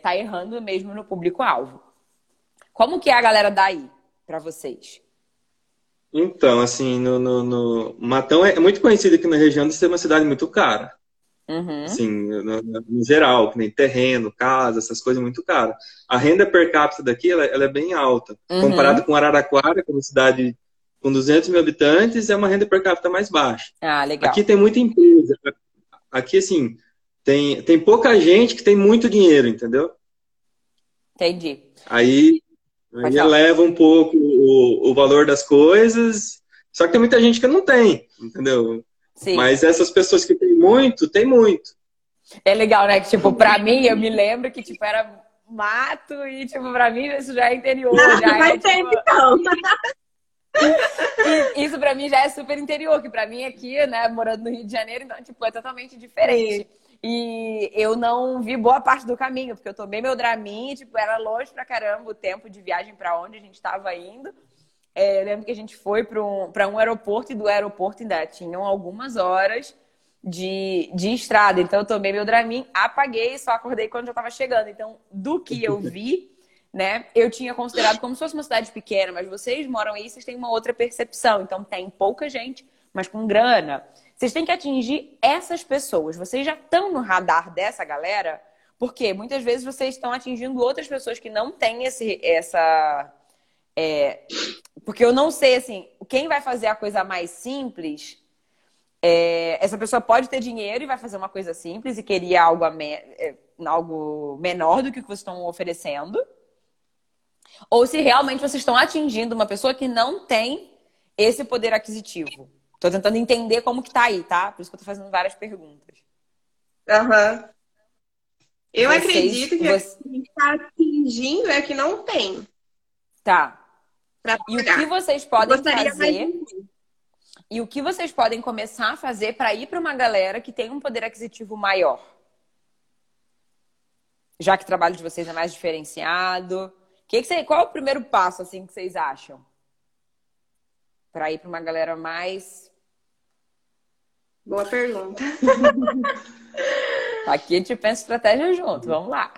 tá errando mesmo no público-alvo. Como que é a galera daí para vocês? Então, assim, Matão é muito conhecido aqui na região de ser uma cidade muito cara. Uhum. Assim, no geral, que nem terreno, casa, essas coisas muito caras. A renda per capita daqui, ela é bem alta. Uhum. Comparado com Araraquara, que é uma cidade com 200 mil habitantes, é uma renda per capita mais baixa. Ah, legal. Aqui tem muita empresa. Aqui, assim, tem pouca gente que tem muito dinheiro, entendeu? Entendi. Aí eleva um pouco o valor das coisas, só que tem muita gente que não tem, entendeu? Sim. Mas essas pessoas que têm muito. É legal, né? Que, tipo, pra mim, eu me lembro que, tipo, era mato e, tipo, pra mim isso já é interior. Isso pra mim já é super interior, que pra mim aqui, né, morando no Rio de Janeiro, então, tipo, é totalmente diferente. E eu não vi boa parte do caminho, porque eu tomei meu Dramin, tipo, era longe pra caramba o tempo de viagem pra onde a gente tava indo. Eu lembro que a gente foi pra um aeroporto e do aeroporto ainda tinham algumas horas de estrada. Então eu tomei meu Dramin, apaguei e só acordei quando já tava chegando. Então, do que eu vi, né, eu tinha considerado como se fosse uma cidade pequena, mas vocês moram aí, vocês têm uma outra percepção. Então tem pouca gente, mas com grana. Vocês têm que atingir essas pessoas. Vocês já estão no radar dessa galera, porque muitas vezes vocês estão atingindo outras pessoas que não têm esse, essa, Porque eu não sei, assim, quem vai fazer a coisa mais simples, essa pessoa pode ter dinheiro e vai fazer uma coisa simples e querer algo, algo menor do que vocês estão oferecendo. Ou se realmente vocês estão atingindo uma pessoa que não tem esse poder aquisitivo. Tô tentando entender como que tá aí, tá? Por isso que eu tô fazendo várias perguntas. Aham. Uhum. Eu acredito que o que a gente tá atingindo é que não tem. Tá. E o que vocês podem fazer... E o que vocês podem começar a fazer para ir para uma galera que tem um poder aquisitivo maior? Já que o trabalho de vocês é mais diferenciado... Qual é o primeiro passo, assim, que vocês acham? Para ir para uma galera mais... Boa pergunta. Aqui a gente pensa estratégia junto, vamos lá.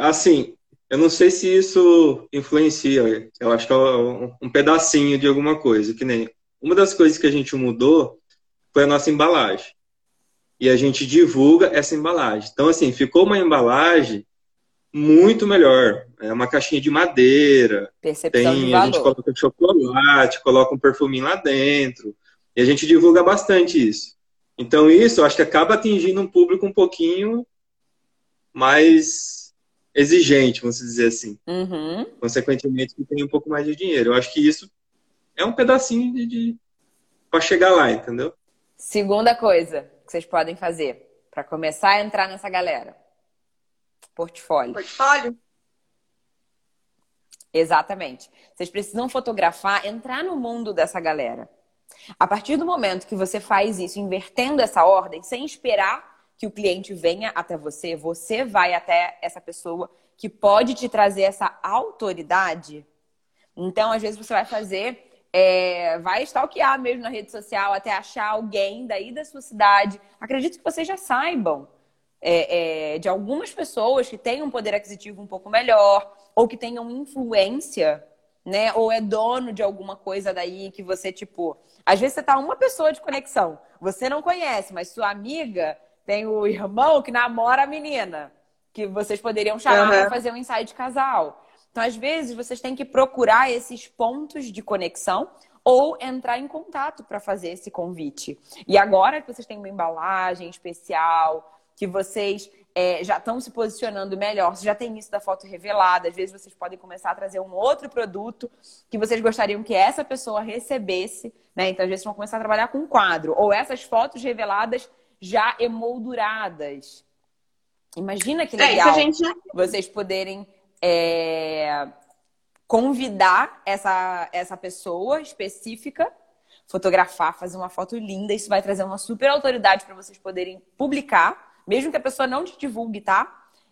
Assim, eu não sei se isso influencia. Eu acho que é um pedacinho de alguma coisa. Que nem uma das coisas que a gente mudou foi a nossa embalagem. E a gente divulga essa embalagem. Então, assim, ficou uma embalagem muito melhor. É uma caixinha de madeira. Percepção de valor. A gente coloca chocolate, coloca um perfuminho lá dentro. E a gente divulga bastante isso. Então isso, eu acho que acaba atingindo um público um pouquinho mais exigente, vamos dizer assim. Uhum. Consequentemente, que tem um pouco mais de dinheiro. Eu acho que isso é um pedacinho de para chegar lá, entendeu? Segunda coisa que vocês podem fazer para começar a entrar nessa galera. Portfólio. Portfólio? Exatamente. Vocês precisam fotografar, entrar no mundo dessa galera. A partir do momento que você faz isso, invertendo essa ordem, sem esperar que o cliente venha até você, você vai até essa pessoa que pode te trazer essa autoridade. Então, às vezes, você vai fazer, vai stalkear mesmo na rede social até achar alguém daí da sua cidade. Acredito que vocês já saibam. De algumas pessoas que têm um poder aquisitivo um pouco melhor, ou que tenham influência, né? Ou é dono de alguma coisa daí que você, tipo... Às vezes você tá uma pessoa de conexão, você não conhece, mas sua amiga tem o irmão que namora a menina, que vocês poderiam chamar para fazer um ensaio de casal. Então, às vezes, vocês têm que procurar esses pontos de conexão ou entrar em contato para fazer esse convite. E agora que vocês têm uma embalagem especial... que vocês já estão se posicionando melhor, vocês já têm isso da foto revelada, às vezes vocês podem começar a trazer um outro produto que vocês gostariam que essa pessoa recebesse, né? Então, às vezes, vão começar a trabalhar com um quadro, ou essas fotos reveladas já emolduradas. Imagina que legal vocês poderem convidar essa pessoa específica, fotografar, fazer uma foto linda, isso vai trazer uma super autoridade para vocês poderem publicar. Mesmo que a pessoa não te divulgue, tá?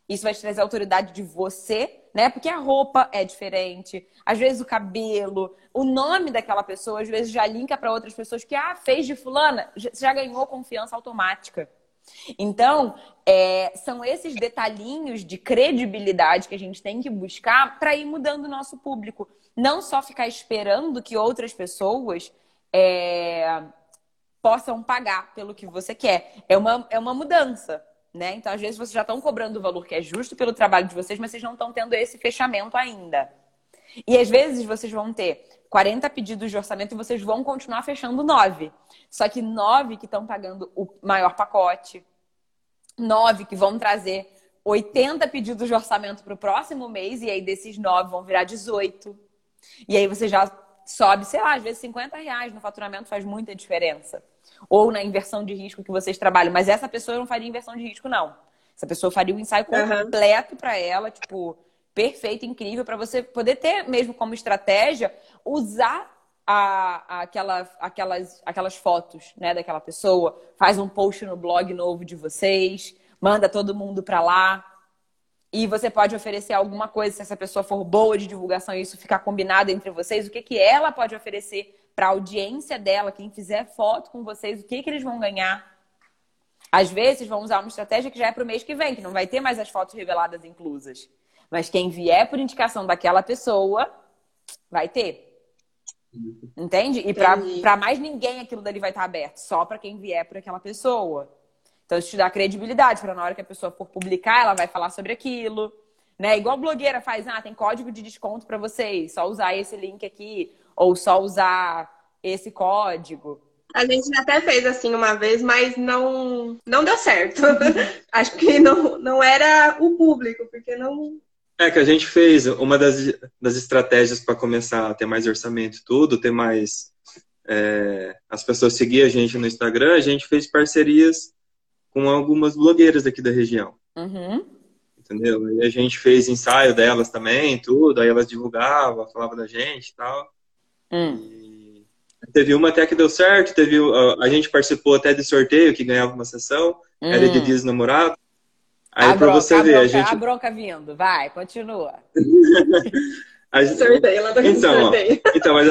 Isso vai te trazer a autoridade de você, né? Porque a roupa é diferente. Às vezes o cabelo, o nome daquela pessoa, às vezes já linka para outras pessoas que, fez de fulana, já ganhou confiança automática. Então, são esses detalhinhos de credibilidade que a gente tem que buscar para ir mudando o nosso público. Não só ficar esperando que outras pessoas... possam pagar pelo que você quer. É uma mudança, né? Então, às vezes, vocês já estão cobrando o valor que é justo pelo trabalho de vocês, mas vocês não estão tendo esse fechamento ainda. E, às vezes, vocês vão ter 40 pedidos de orçamento e vocês vão continuar fechando 9. Só que 9 que estão pagando o maior pacote, 9 que vão trazer 80 pedidos de orçamento para o próximo mês, e aí desses 9 vão virar 18. E aí você já... sobe, sei lá, às vezes R$50 no faturamento faz muita diferença. Ou na inversão de risco que vocês trabalham. Mas essa pessoa não faria inversão de risco, não. Essa pessoa faria um ensaio completo para ela, tipo, perfeito, incrível, para você poder ter mesmo como estratégia usar aquelas fotos, né, daquela pessoa. Faz um post no blog novo de vocês, manda todo mundo para lá. E você pode oferecer alguma coisa, se essa pessoa for boa de divulgação e isso ficar combinado entre vocês, o que, que ela pode oferecer para a audiência dela, quem fizer foto com vocês, o que, que eles vão ganhar. Às vezes vão usar uma estratégia que já é para o mês que vem, que não vai ter mais as fotos reveladas inclusas. Mas quem vier por indicação daquela pessoa, vai ter. Entende? E para mais ninguém aquilo dali vai estar aberto, só para quem vier por aquela pessoa. Então, isso te dá credibilidade para na hora que a pessoa for publicar, ela vai falar sobre aquilo. né? Igual blogueira faz, ah, tem código de desconto para vocês, só usar esse link aqui, ou só usar esse código. A gente até fez assim uma vez, mas não deu certo. Acho que não era o público, porque não... É que a gente fez uma das estratégias para começar a ter mais orçamento e tudo, ter mais... as pessoas seguiam a gente no Instagram, a gente fez parcerias com algumas blogueiras aqui da região. Uhum. Entendeu? E a gente fez ensaio delas também, tudo, aí elas divulgavam, falavam da gente e tal. E teve uma até que deu certo, a gente participou até de sorteio, que ganhava uma sessão, era de dias namorado. Aí para você ver, a gente... A bronca vindo, vai, continua. Gente... Sorteio, ela tá com sorteio. Então, mas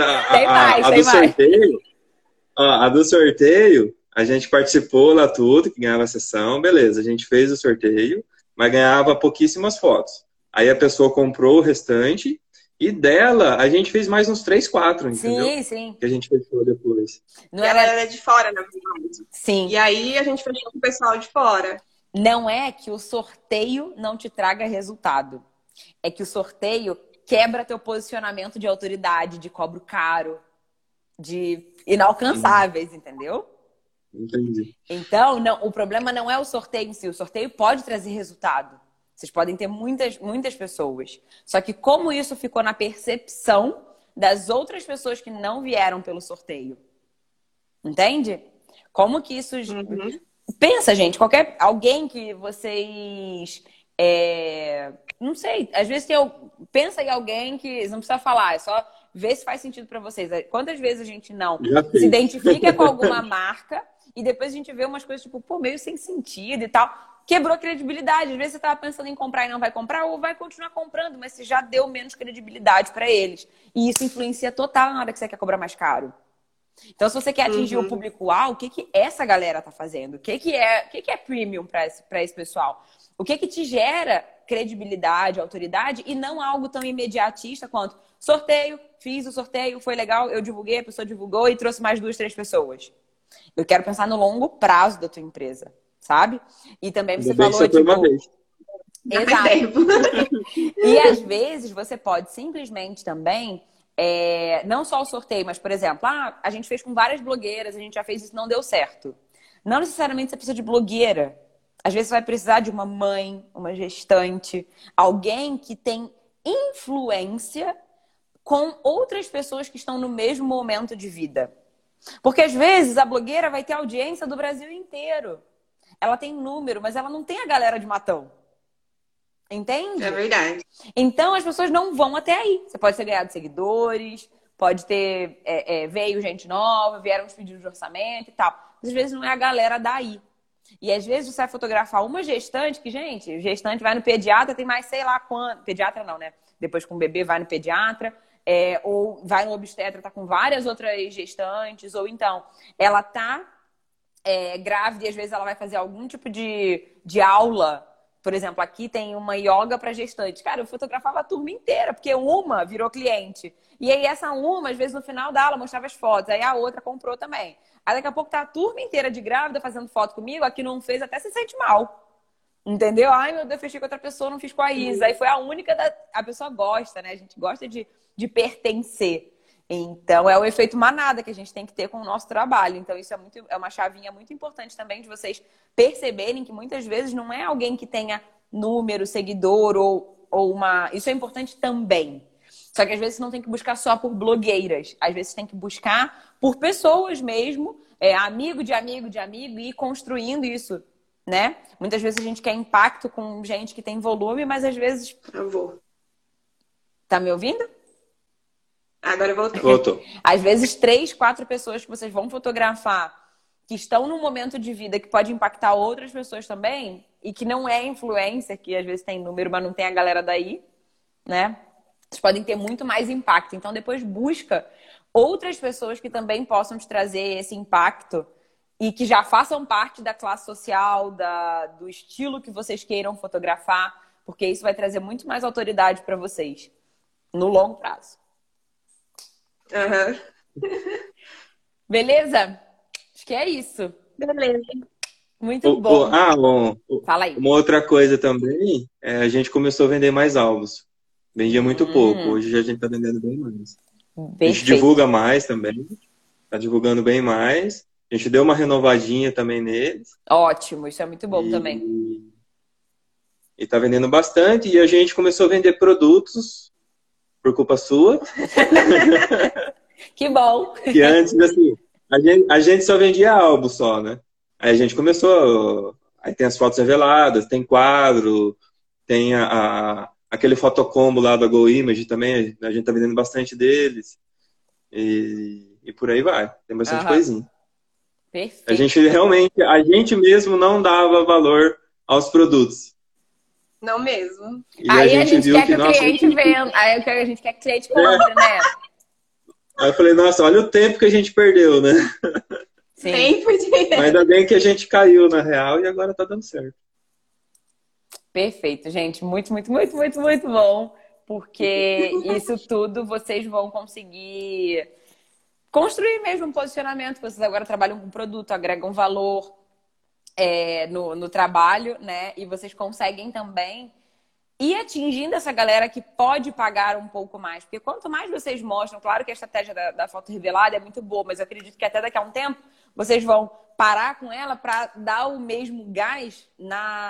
a do sorteio, a gente participou lá tudo, que ganhava a sessão, beleza, a gente fez o sorteio, mas ganhava pouquíssimas fotos. Aí a pessoa comprou o restante e dela a gente fez mais uns 3, 4, entendeu? Sim, sim. Que a gente fechou depois. Não era... Ela era de fora, na verdade. Sim. E aí a gente fechou com o pessoal de fora. Não é que o sorteio não te traga resultado. É que o sorteio quebra teu posicionamento de autoridade, de cobro caro, de inalcançáveis, entendeu? Entendi. Então, não, o problema não é o sorteio em si. O sorteio pode trazer resultado. Vocês podem ter muitas pessoas. Só que como isso ficou na percepção das outras pessoas que não vieram pelo sorteio. Entende? Como que isso... Uhum. Pensa, gente, alguém que vocês... não sei, às vezes pensa em alguém que... Não precisa falar, é só ver se faz sentido pra vocês. Quantas vezes a gente não se identifica com alguma marca e depois a gente vê umas coisas tipo, pô, meio sem sentido e tal. Quebrou a credibilidade. Às vezes você tava pensando em comprar e não vai comprar, ou vai continuar comprando, mas você já deu menos credibilidade pra eles. E isso influencia total na hora que você quer cobrar mais caro. Então, se você quer atingir o público A, o que essa galera tá fazendo? O que é premium para esse pessoal? O que te gera credibilidade, autoridade e não algo tão imediatista quanto sorteio, fiz o sorteio, foi legal, eu divulguei, a pessoa divulgou e trouxe mais 2, 3 pessoas. Eu quero pensar no longo prazo da tua empresa, sabe? E também você falou, tipo... Uma vez. Exato. E às vezes você pode simplesmente também... não só o sorteio, mas, por exemplo, a gente fez com várias blogueiras, a gente já fez isso, não deu certo. Não necessariamente você precisa de blogueira. Às vezes você vai precisar de uma mãe, uma gestante, alguém que tem influência com outras pessoas que estão no mesmo momento de vida. Porque, às vezes, a blogueira vai ter audiência do Brasil inteiro. Ela tem número, mas ela não tem a galera de Matão. Entende? É verdade. Então, as pessoas não vão até aí. Você pode ter ganhado seguidores, pode ter... veio gente nova, vieram os pedidos de orçamento e tal. Mas, às vezes, não é a galera daí. E, às vezes, você vai fotografar uma gestante que, gente, gestante vai no pediatra, tem mais sei lá quanto... Pediatra não, né? Depois com o bebê vai no pediatra. Ou vai no obstetra, tá com várias outras gestantes. Ou, então, ela tá grávida e, às vezes, ela vai fazer algum tipo de aula... Por exemplo, aqui tem uma yoga para gestante. Cara, eu fotografava a turma inteira, porque uma virou cliente. E aí essa uma, às vezes no final da aula, mostrava as fotos. Aí a outra comprou também. Aí daqui a pouco tá a turma inteira de grávida fazendo foto comigo. A que não fez até se sente mal. Entendeu? Ai, meu Deus, fechei com outra pessoa, não fiz com a Isa. Aí foi a única da... A pessoa gosta, né? A gente gosta de pertencer. Então, é o efeito manada que a gente tem que ter com o nosso trabalho. Então, isso é uma chavinha muito importante também de vocês perceberem que muitas vezes não é alguém que tenha número, seguidor ou uma... Isso é importante também. Só que às vezes não tem que buscar só por blogueiras. Às vezes tem que buscar por pessoas mesmo, amigo de amigo de amigo e ir construindo isso, né? Muitas vezes a gente quer impacto com gente que tem volume, mas às vezes... Eu vou. Tá me ouvindo? Agora voltou. Às vezes 3, 4 pessoas que vocês vão fotografar que estão num momento de vida que pode impactar outras pessoas também e que não é influencer, que às vezes tem número, mas não tem a galera daí, né? Vocês podem ter muito mais impacto. Então depois busca outras pessoas que também possam te trazer esse impacto e que já façam parte da classe social, do estilo que vocês queiram fotografar, porque isso vai trazer muito mais autoridade para vocês no longo prazo. Uhum. Beleza? Acho que é isso. Beleza. Muito bom. Fala aí. Uma outra coisa também, a gente começou a vender mais álbuns. Vendia muito pouco, hoje já a gente está vendendo bem mais. Bem, a gente divulga mais também, está divulgando bem mais. A gente deu uma renovadinha também neles. Ótimo, isso é muito bom também. E está vendendo bastante, e a gente começou a vender produtos, por culpa sua. Que bom! Que antes, assim, a gente só vendia álbum só, né? Aí a gente começou, aí tem as fotos reveladas, tem quadro, tem aquele fotocombo lá da Go Image também, a gente tá vendendo bastante deles, e por aí vai, tem bastante coisinha. Perfeito. A gente realmente, a gente mesmo não dava valor aos produtos. Não mesmo. E aí a gente viu que o cliente venda, aí a gente quer que o cliente compre, né? Aí eu falei, nossa, olha o tempo que a gente perdeu, né? Sim. Mas ainda bem que a gente caiu na real e agora tá dando certo. Perfeito, gente. Muito, muito, muito, muito, muito bom. Porque isso tudo vocês vão conseguir construir mesmo um posicionamento. Vocês agora trabalham com produto, agregam valor no trabalho, né? E vocês conseguem também ir atingindo essa galera que pode pagar um pouco mais. Porque quanto mais vocês mostram, claro que a estratégia da foto revelada é muito boa, mas eu acredito que até daqui a um tempo vocês vão parar com ela para dar o mesmo gás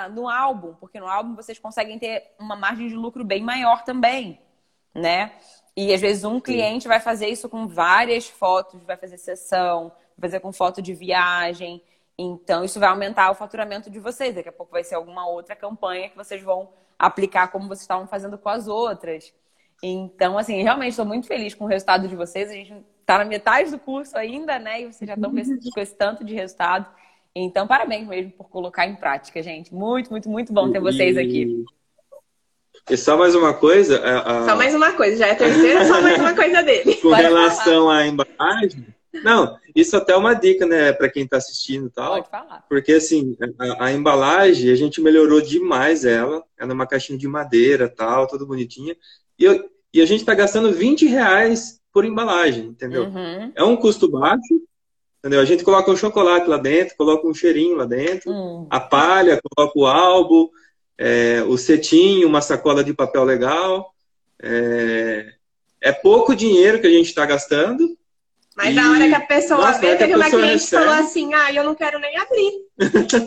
no álbum, porque no álbum vocês conseguem ter uma margem de lucro bem maior também, né? E às vezes um cliente vai fazer isso com várias fotos, vai fazer sessão, vai fazer com foto de viagem. Então isso vai aumentar o faturamento de vocês. Daqui a pouco vai ser alguma outra campanha que vocês vão aplicar como vocês estavam fazendo com as outras. Então, assim, realmente estou muito feliz com o resultado de vocês. A gente está na metade do curso ainda, né? E vocês já estão com esse tanto de resultado. Então, parabéns mesmo por colocar em prática, gente. Muito, muito, muito bom ter vocês aqui. E só mais uma coisa... Só mais uma coisa. Já é a terceira, só mais uma coisa dele. Com relação à embalagem... Não, isso até é uma dica, né, para quem está assistindo e tal. Pode falar. Porque, assim, a embalagem, a gente melhorou demais ela. Ela é uma caixinha de madeira, tal, tudo bonitinha. E a gente está gastando R$20 por embalagem, entendeu? Uhum. É um custo baixo, entendeu? A gente coloca um chocolate lá dentro, coloca um cheirinho lá dentro, a palha, coloca o álbum, o cetim, uma sacola de papel legal. É pouco dinheiro que a gente está gastando. Mas na hora que a pessoa vê, teve uma cliente recebe. Falou assim, eu não quero nem abrir.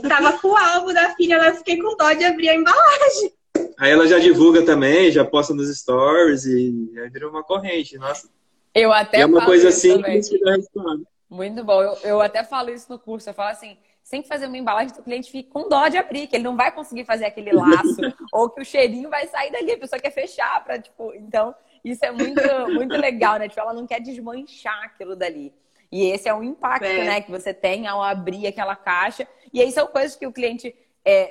Tava com o álbum da filha, ela fiquei com dó de abrir a embalagem. Aí ela já divulga também, já posta nos stories e aí virou uma corrente, nossa. Eu até falo coisa isso assim também. Que dá resultado. Muito bom, eu até falo isso no curso, eu falo assim, sem fazer uma embalagem que o cliente fica com dó de abrir, que ele não vai conseguir fazer aquele laço, ou que o cheirinho vai sair dali, a pessoa quer fechar pra, tipo, então... Isso é muito, muito legal, né? Tipo, ela não quer desmanchar aquilo dali. E esse é o impacto, né? Que você tem ao abrir aquela caixa. E aí são coisas que o cliente,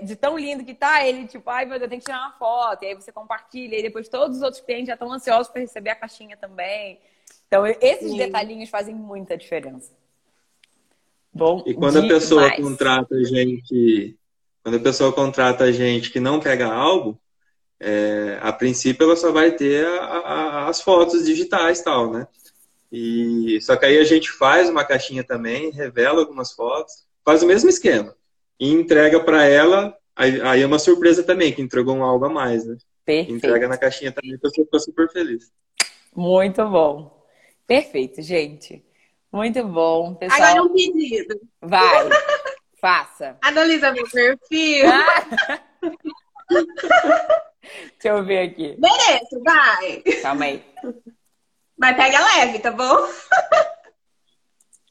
de tão lindo que tá, ele tipo, ai, meu Deus, eu tenho que tirar uma foto. E aí você compartilha. E depois todos os outros clientes já estão ansiosos para receber a caixinha também. Então, esses detalhinhos fazem muita diferença. Bom, e quando demais. Quando a pessoa contrata a gente que não pega álbum, a princípio ela só vai ter as fotos digitais e tal, né? Só que aí a gente faz uma caixinha também, revela algumas fotos, faz o mesmo esquema e entrega pra ela. Aí é uma surpresa também, que entregou um álbum a mais, né? Perfeito. Entrega na caixinha também, a pessoa fica super feliz. Muito bom. Perfeito, gente. Muito bom, pessoal. Agora um pedido. Vai, faça. Analisa meu perfil. Deixa eu ver aqui. Mereço, vai. Calma aí. Mas pega leve, tá bom?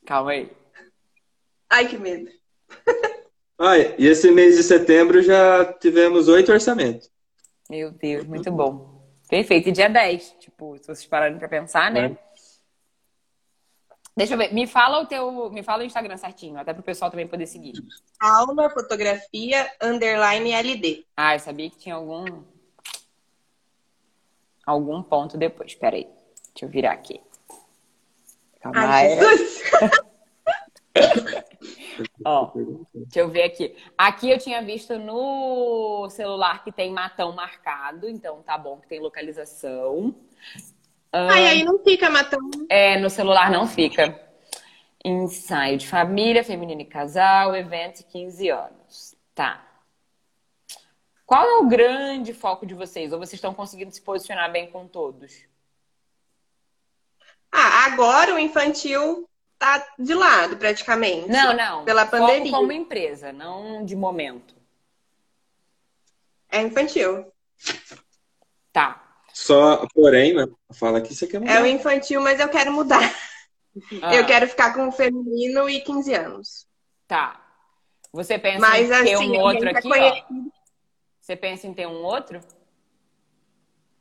Calma aí. Ai, que medo. Ai, e esse mês de setembro já tivemos 8 orçamentos. Meu Deus, muito bom. Perfeito, e dia 10. Tipo, se vocês pararem pra pensar, né? Deixa eu ver, me fala o Instagram certinho, até pro pessoal também poder seguir. Alma Fotografia _LD. Ah, eu sabia que tinha algum ponto depois, peraí. Deixa eu virar aqui. Calma aí. Jesus! Ó, deixa eu ver aqui. Aqui eu tinha visto no celular que tem Matão marcado, então tá bom que tem localização. Aí não fica Matão. No celular não fica. ensaio de família, feminino e casal, evento e 15 anos. Tá. Qual é o grande foco de vocês? Ou vocês estão conseguindo se posicionar bem com todos? Ah, agora o infantil tá de lado, praticamente. Não, não. Pela pandemia. Foco como empresa, não de momento. É infantil. Tá. Só, porém, né? Fala que você quer mudar. É o infantil, mas eu quero mudar. Ah. Eu quero ficar com o feminino e 15 anos. Tá. Você pensa mas, em ter assim, um outro aqui, ó? Você pensa em ter um outro?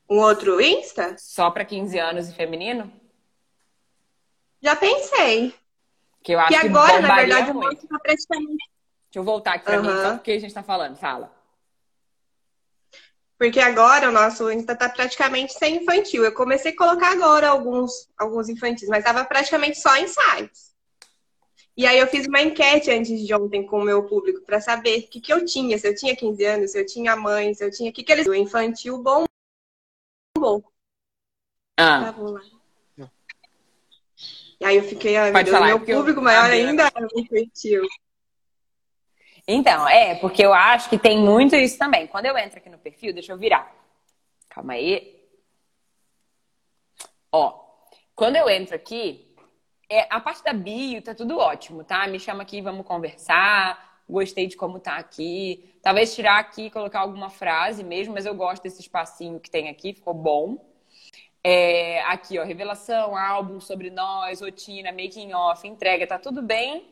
Um outro Insta? Só pra 15 anos e feminino? Já pensei. Que eu acho que agora, na verdade, muito. O outro tá praticamente... Deixa eu voltar aqui pra mim, só porque a gente tá falando. Fala. Porque agora o nosso Insta tá praticamente sem infantil. Eu comecei a colocar agora alguns infantis, mas tava praticamente só ensaios. E aí eu fiz uma enquete antes de ontem com o meu público para saber o que eu tinha. Se eu tinha 15 anos, se eu tinha mãe, se eu tinha... O que eles... O infantil bom. Ah. Tá bom lá. E aí eu fiquei... Pode falar, meu público maior ainda é o infantil. Então, porque eu acho que tem muito isso também. Quando eu entro aqui no perfil, deixa eu virar. Calma aí. Ó, quando eu entro aqui, a parte da bio tá tudo ótimo, tá? Me chama aqui, vamos conversar. Gostei de como tá aqui. Talvez tirar aqui e colocar alguma frase mesmo, mas eu gosto desse espacinho que tem aqui, ficou bom. Aqui, ó, revelação, álbum, sobre nós, rotina, making off, entrega, tá tudo bem.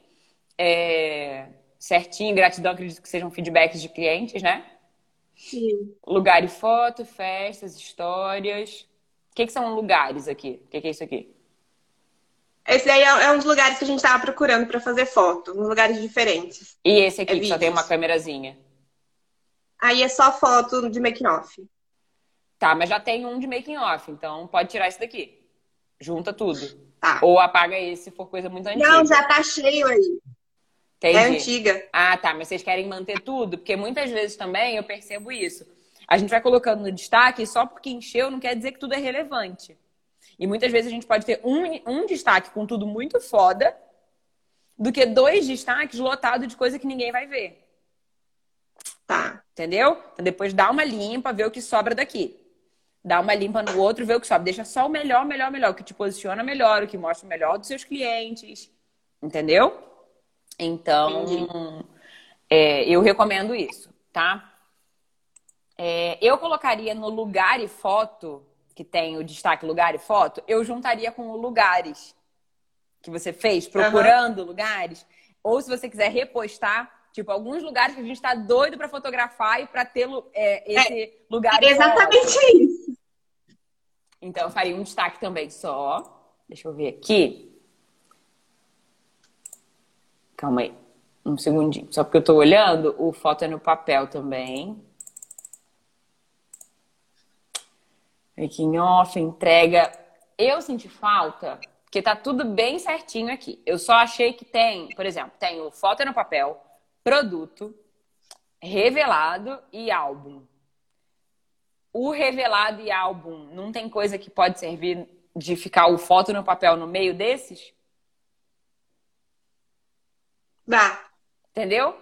Certinho, gratidão, acredito que sejam feedbacks de clientes, né? Sim. Lugar e foto, festas, histórias. O que são lugares aqui? O que é isso aqui? Esse daí é um dos lugares que a gente estava procurando para fazer foto, uns lugares diferentes. E esse aqui, que só tem uma câmerazinha? Aí é só foto de making off. Tá, mas já tem um de making off, então pode tirar esse daqui. Junta tudo. Tá. Ou apaga esse se for coisa muito antiga. Não, já tá cheio aí. Entendi. É antiga. Ah, tá. Mas vocês querem manter tudo? Porque muitas vezes também eu percebo isso. A gente vai colocando no destaque e só porque encheu não quer dizer que tudo é relevante. E muitas vezes a gente pode ter um destaque com tudo muito foda do que 2 destaques lotados de coisa que ninguém vai ver. Tá. Entendeu? Então depois dá uma limpa, vê o que sobra daqui. Dá uma limpa no outro, vê o que sobra. Deixa só o melhor. O que te posiciona melhor, o que mostra o melhor dos seus clientes. Entendeu? Então, eu recomendo isso, tá? Eu colocaria no lugar e foto, que tem o destaque lugar e foto, eu juntaria com o lugares que você fez, procurando lugares. Ou se você quiser repostar, tipo, alguns lugares que a gente tá doido pra fotografar e pra ter esse lugar. É exatamente isso. Então, eu faria um destaque também só. Deixa eu ver aqui. Calma aí, um segundinho. Só porque eu tô olhando, o foto é no papel também. Making off, entrega. Eu senti falta, porque tá tudo bem certinho aqui. Eu só achei que tem, por exemplo, tem o foto é no papel, produto, revelado e álbum. O revelado e álbum, não tem coisa que pode servir de ficar o foto no papel no meio desses? Dá. Entendeu?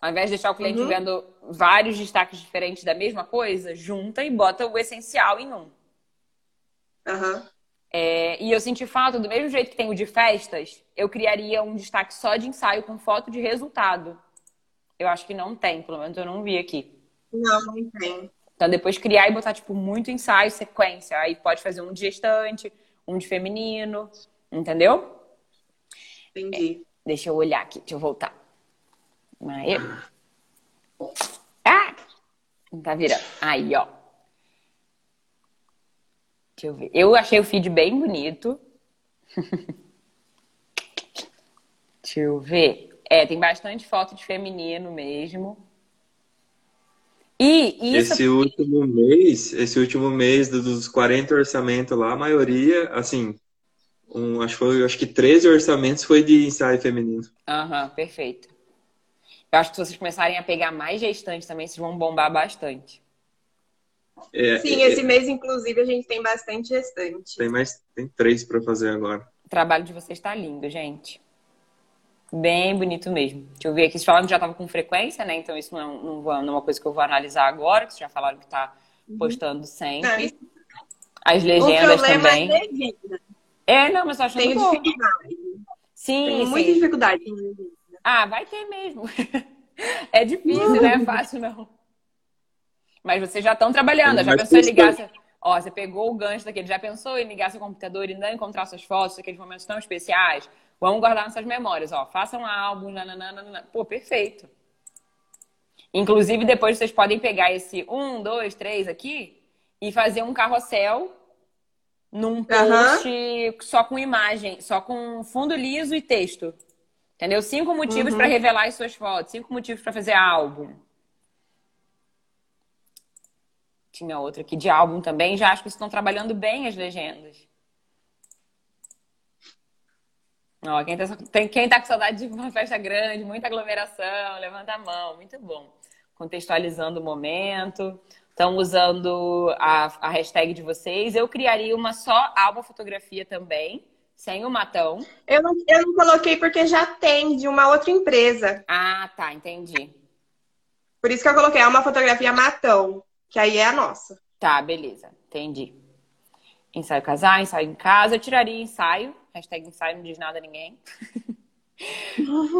Ao invés de deixar o cliente vendo vários destaques diferentes da mesma coisa, junta e bota o essencial em um. E eu senti falta, do mesmo jeito que tem o de festas, eu criaria um destaque só de ensaio com foto de resultado. Eu acho que não tem, pelo menos eu não vi aqui. Não tem. Então depois criar e botar, tipo, muito ensaio, sequência. Aí pode fazer um de gestante, um de feminino, entendeu? Entendi. Deixa eu olhar aqui, deixa eu voltar. Aí. Ah! Não tá virando. Aí, ó. Deixa eu ver. Eu achei o feed bem bonito. Deixa eu ver. Tem bastante foto de feminino mesmo. E isso... Esse último mês dos 40 orçamentos lá, a maioria, assim... Acho que 13 orçamentos foi de ensaio feminino. Perfeito. Eu acho que se vocês começarem a pegar mais gestantes também, vocês vão bombar bastante. Sim, esse mês, inclusive, a gente tem bastante gestante. Tem 3 para fazer agora. O trabalho de vocês tá lindo, gente. Bem bonito mesmo. Deixa eu ver aqui. Vocês falaram que já estava com frequência, né? Então isso não é uma coisa que eu vou analisar agora, que vocês já falaram que está postando sempre. As legendas também. É, legenda. Não, mas eu acho que tem dificuldade. Sim, tem muita dificuldade. Ah, vai ter mesmo. É difícil, não é fácil, não. Mas vocês já estão trabalhando, já pensou em ligar... Ó, você pegou o gancho daquele, já pensou em ligar seu computador e não encontrar suas fotos, aqueles momentos tão especiais? Vamos guardar nossas memórias, ó. Façam álbum, nananana. Pô, perfeito. Inclusive, depois vocês podem pegar esse 1, 2, 3 aqui e fazer um carrossel num post só com imagem, só com fundo liso e texto. Entendeu? 5 motivos para revelar as suas fotos, 5 motivos para fazer álbum. Tinha outra aqui de álbum também. Já acho que vocês estão trabalhando bem as legendas. Ó, quem tá com saudade de uma festa grande, muita aglomeração, levanta a mão. Muito bom. Contextualizando o momento. Estão usando a hashtag de vocês. Eu criaria uma só Alma Fotografia também, sem o Matão. Eu não coloquei porque já tem de uma outra empresa. Ah, tá. Entendi. Por isso que eu coloquei Alma Fotografia Matão. Que aí é a nossa. Tá, beleza. Entendi. Ensaio casar, ensaio em casa. Eu tiraria ensaio. Hashtag ensaio não diz nada a ninguém.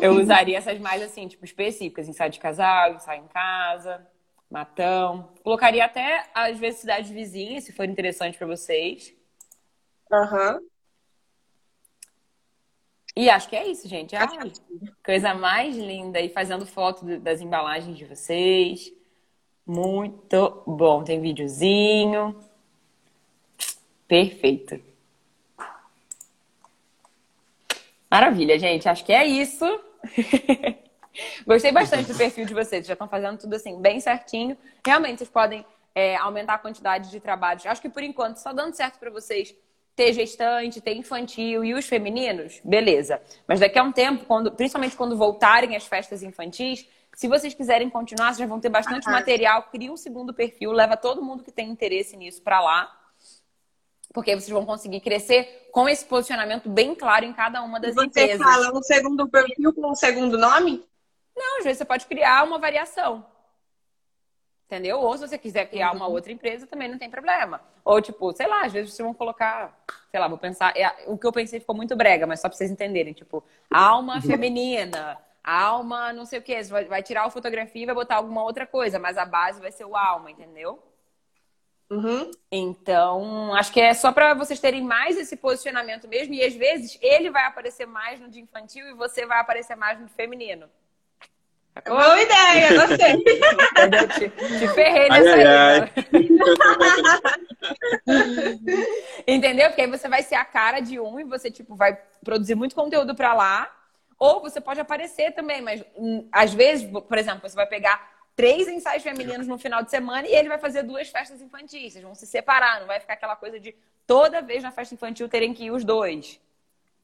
Eu usaria essas mais assim, tipo, específicas. Ensaio de casal, ensaio em casa, Matão. Colocaria até, às vezes, cidades vizinhas, se for interessante pra vocês. E acho que é isso, gente. Ai, coisa mais linda. E fazendo foto das embalagens de vocês. Muito bom. Tem videozinho. Perfeito. Maravilha, gente. Acho que é isso. Gostei bastante do perfil de vocês. Já estão fazendo tudo assim, bem certinho. Realmente, vocês podem aumentar a quantidade de trabalhos. Acho que, por enquanto, só dando certo para vocês ter gestante, ter infantil e os femininos, beleza. Mas daqui a um tempo, principalmente quando voltarem as festas infantis, se vocês quiserem continuar, vocês já vão ter bastante material. Cria um segundo perfil, leva todo mundo que tem interesse nisso pra lá. Porque vocês vão conseguir crescer com esse posicionamento bem claro em cada uma das empresas. Você fala um segundo perfil com um segundo nome? Não, às vezes você pode criar uma variação. Entendeu? Ou se você quiser criar uma outra empresa, também não tem problema. Ou tipo, sei lá, às vezes vocês vão colocar... Sei lá, vou pensar... O que eu pensei ficou muito brega, mas só pra vocês entenderem. Tipo, alma feminina... Alma, não sei o que, vai tirar a fotografia e vai botar alguma outra coisa, mas a base vai ser o alma, entendeu? Então, acho que é só pra vocês terem mais esse posicionamento mesmo, e às vezes ele vai aparecer mais no de infantil e você vai aparecer mais no de feminino. Boa ideia, gostei. Te ferrei nessa ideia. Entendeu? Porque aí você vai ser a cara de um e você tipo, vai produzir muito conteúdo pra lá. Ou você pode aparecer também, mas às vezes, por exemplo, você vai pegar 3 ensaios femininos no final de semana e ele vai fazer 2 festas infantis. Vocês vão se separar, não vai ficar aquela coisa de toda vez na festa infantil terem que ir os 2.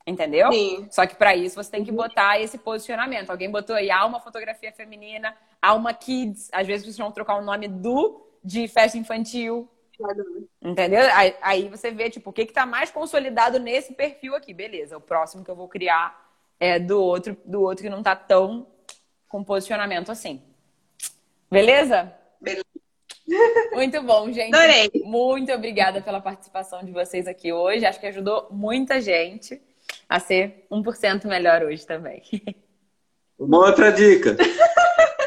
Entendeu? Sim. Só que pra isso você tem que botar esse posicionamento. Alguém botou aí Alma Fotografia Feminina, Alma Kids. Às vezes vocês vão trocar o nome de festa infantil. Entendeu? Aí você vê, tipo, o que tá mais consolidado nesse perfil aqui. beleza, o próximo que eu vou criar... É do outro que não tá tão com posicionamento assim. Beleza? Beleza. Muito bom, gente. Adorei. Muito obrigada pela participação de vocês aqui hoje. Acho que ajudou muita gente a ser 1% melhor hoje também. Uma outra dica.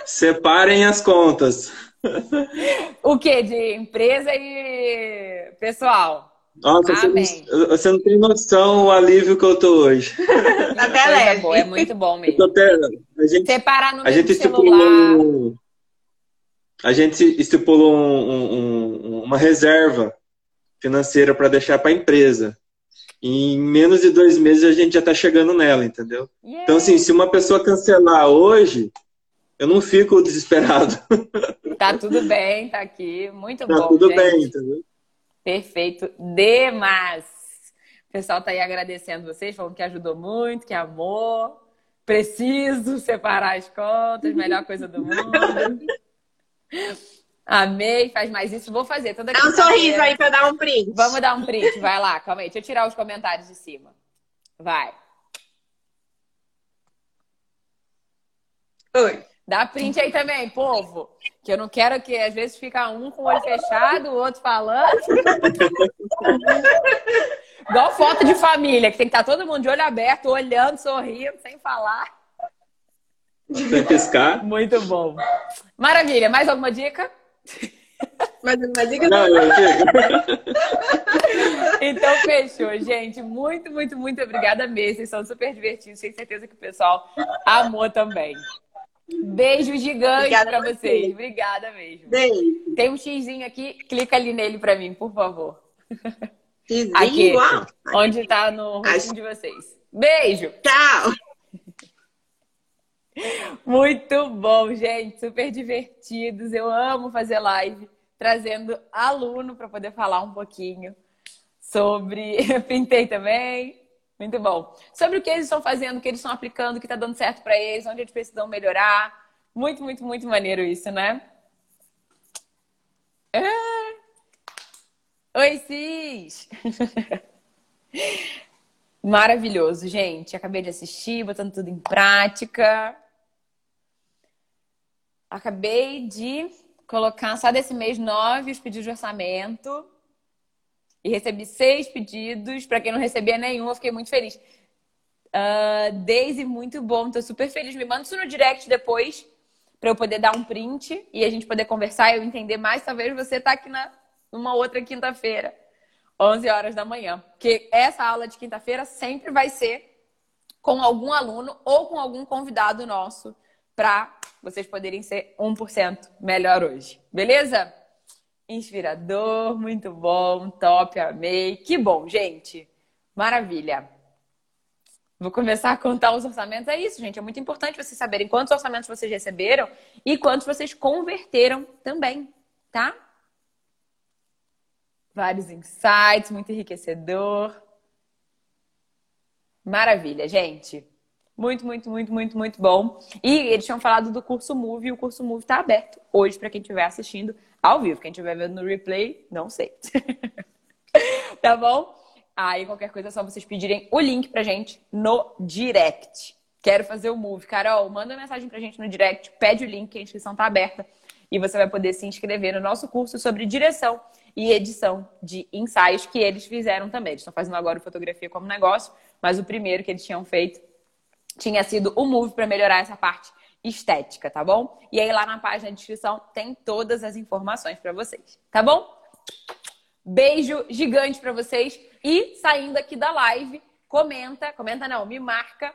Separem as contas. O quê? De empresa e pessoal? Nossa, você não tem noção o alívio que eu tô hoje. Até leve. É muito bom mesmo. Separar no mesmo celular. A gente estipulou uma reserva financeira para deixar para a empresa. Em menos de 2 meses a gente já tá chegando nela, entendeu? Yeah. Então, assim, se uma pessoa cancelar hoje, eu não fico desesperado. Tá tudo bem, tá aqui. Muito bom, gente. Tá tudo bem, entendeu? Perfeito demais. O pessoal tá aí agradecendo vocês, falando que ajudou muito, que amou. Preciso separar as contas, melhor coisa do mundo. Amei, faz mais isso. Vou fazer. Toda dá um sorriso aí pra dar um print. Vamos dar um print, vai lá, calma aí. Deixa eu tirar os comentários de cima. Vai. Oi. Dá print aí também, povo. Que eu não quero que, às vezes, fica um com o olho fechado, o outro falando. Igual foto de família, que tem que estar todo mundo de olho aberto, olhando, sorrindo, sem falar. Sem piscar. Muito bom. Maravilha. Mais alguma dica? Mais alguma dica? Não, eu digo. Então, fechou, gente. Muito, muito, muito obrigada mesmo. Vocês são super divertidos. Tenho certeza que o pessoal amou também. Beijo gigante para vocês. Você. Obrigada mesmo. Beijo. Tem um xizinho aqui, clica ali nele para mim, por favor. Xizinho? Aqui, uau. Onde tá no rosto de vocês. Beijo. Tchau. Muito bom, gente. Super divertidos. Eu amo fazer live, trazendo aluno para poder falar um pouquinho sobre... Eu pintei também. Muito bom. Sobre o que eles estão fazendo, o que eles estão aplicando, o que está dando certo para eles, onde eles precisam melhorar. Muito, muito, muito maneiro isso, né? Ah. Oi, Cis! Maravilhoso, gente. Acabei de assistir, botando tudo em prática. Acabei de colocar só desse mês 9 os pedidos de orçamento. E recebi 6 pedidos. Para quem não recebia nenhum, eu fiquei muito feliz. Daisy, muito bom. Tô super feliz. Me manda isso no direct depois, para eu poder dar um print e a gente poder conversar e eu entender mais. Talvez você tá aqui numa outra quinta-feira, 11 horas da manhã. Porque essa aula de quinta-feira sempre vai ser com algum aluno ou com algum convidado nosso, para vocês poderem ser 1% melhor hoje. Beleza? Inspirador, muito bom, top, amei. Que bom, gente. Maravilha. Vou começar a contar os orçamentos. É isso, gente. É muito importante vocês saberem quantos orçamentos vocês receberam e quantos vocês converteram também, tá? Vários insights, muito enriquecedor. Maravilha, gente. Muito, muito, muito, muito, muito bom. E eles tinham falado do curso Move, e o curso Move está aberto hoje para quem estiver assistindo ao vivo. Quem estiver vendo no replay, não sei. Tá bom? Aí qualquer coisa é só vocês pedirem o link pra gente no direct. Quero fazer o Move. Carol, manda uma mensagem pra gente no direct, pede o link, a inscrição tá aberta. E você vai poder se inscrever no nosso curso sobre direção e edição de ensaios que eles fizeram também. Eles estão fazendo agora o Fotografia como Negócio, mas o primeiro que eles tinham feito tinha sido o Move para melhorar essa parte estética, tá bom? E aí lá na página de descrição tem todas as informações para vocês, tá bom? Beijo gigante para vocês. E saindo aqui da live, me marca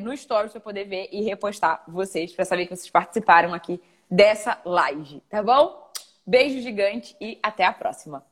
no Stories para poder ver e repostar vocês, para saber que vocês participaram aqui dessa live, tá bom? Beijo gigante e até a próxima.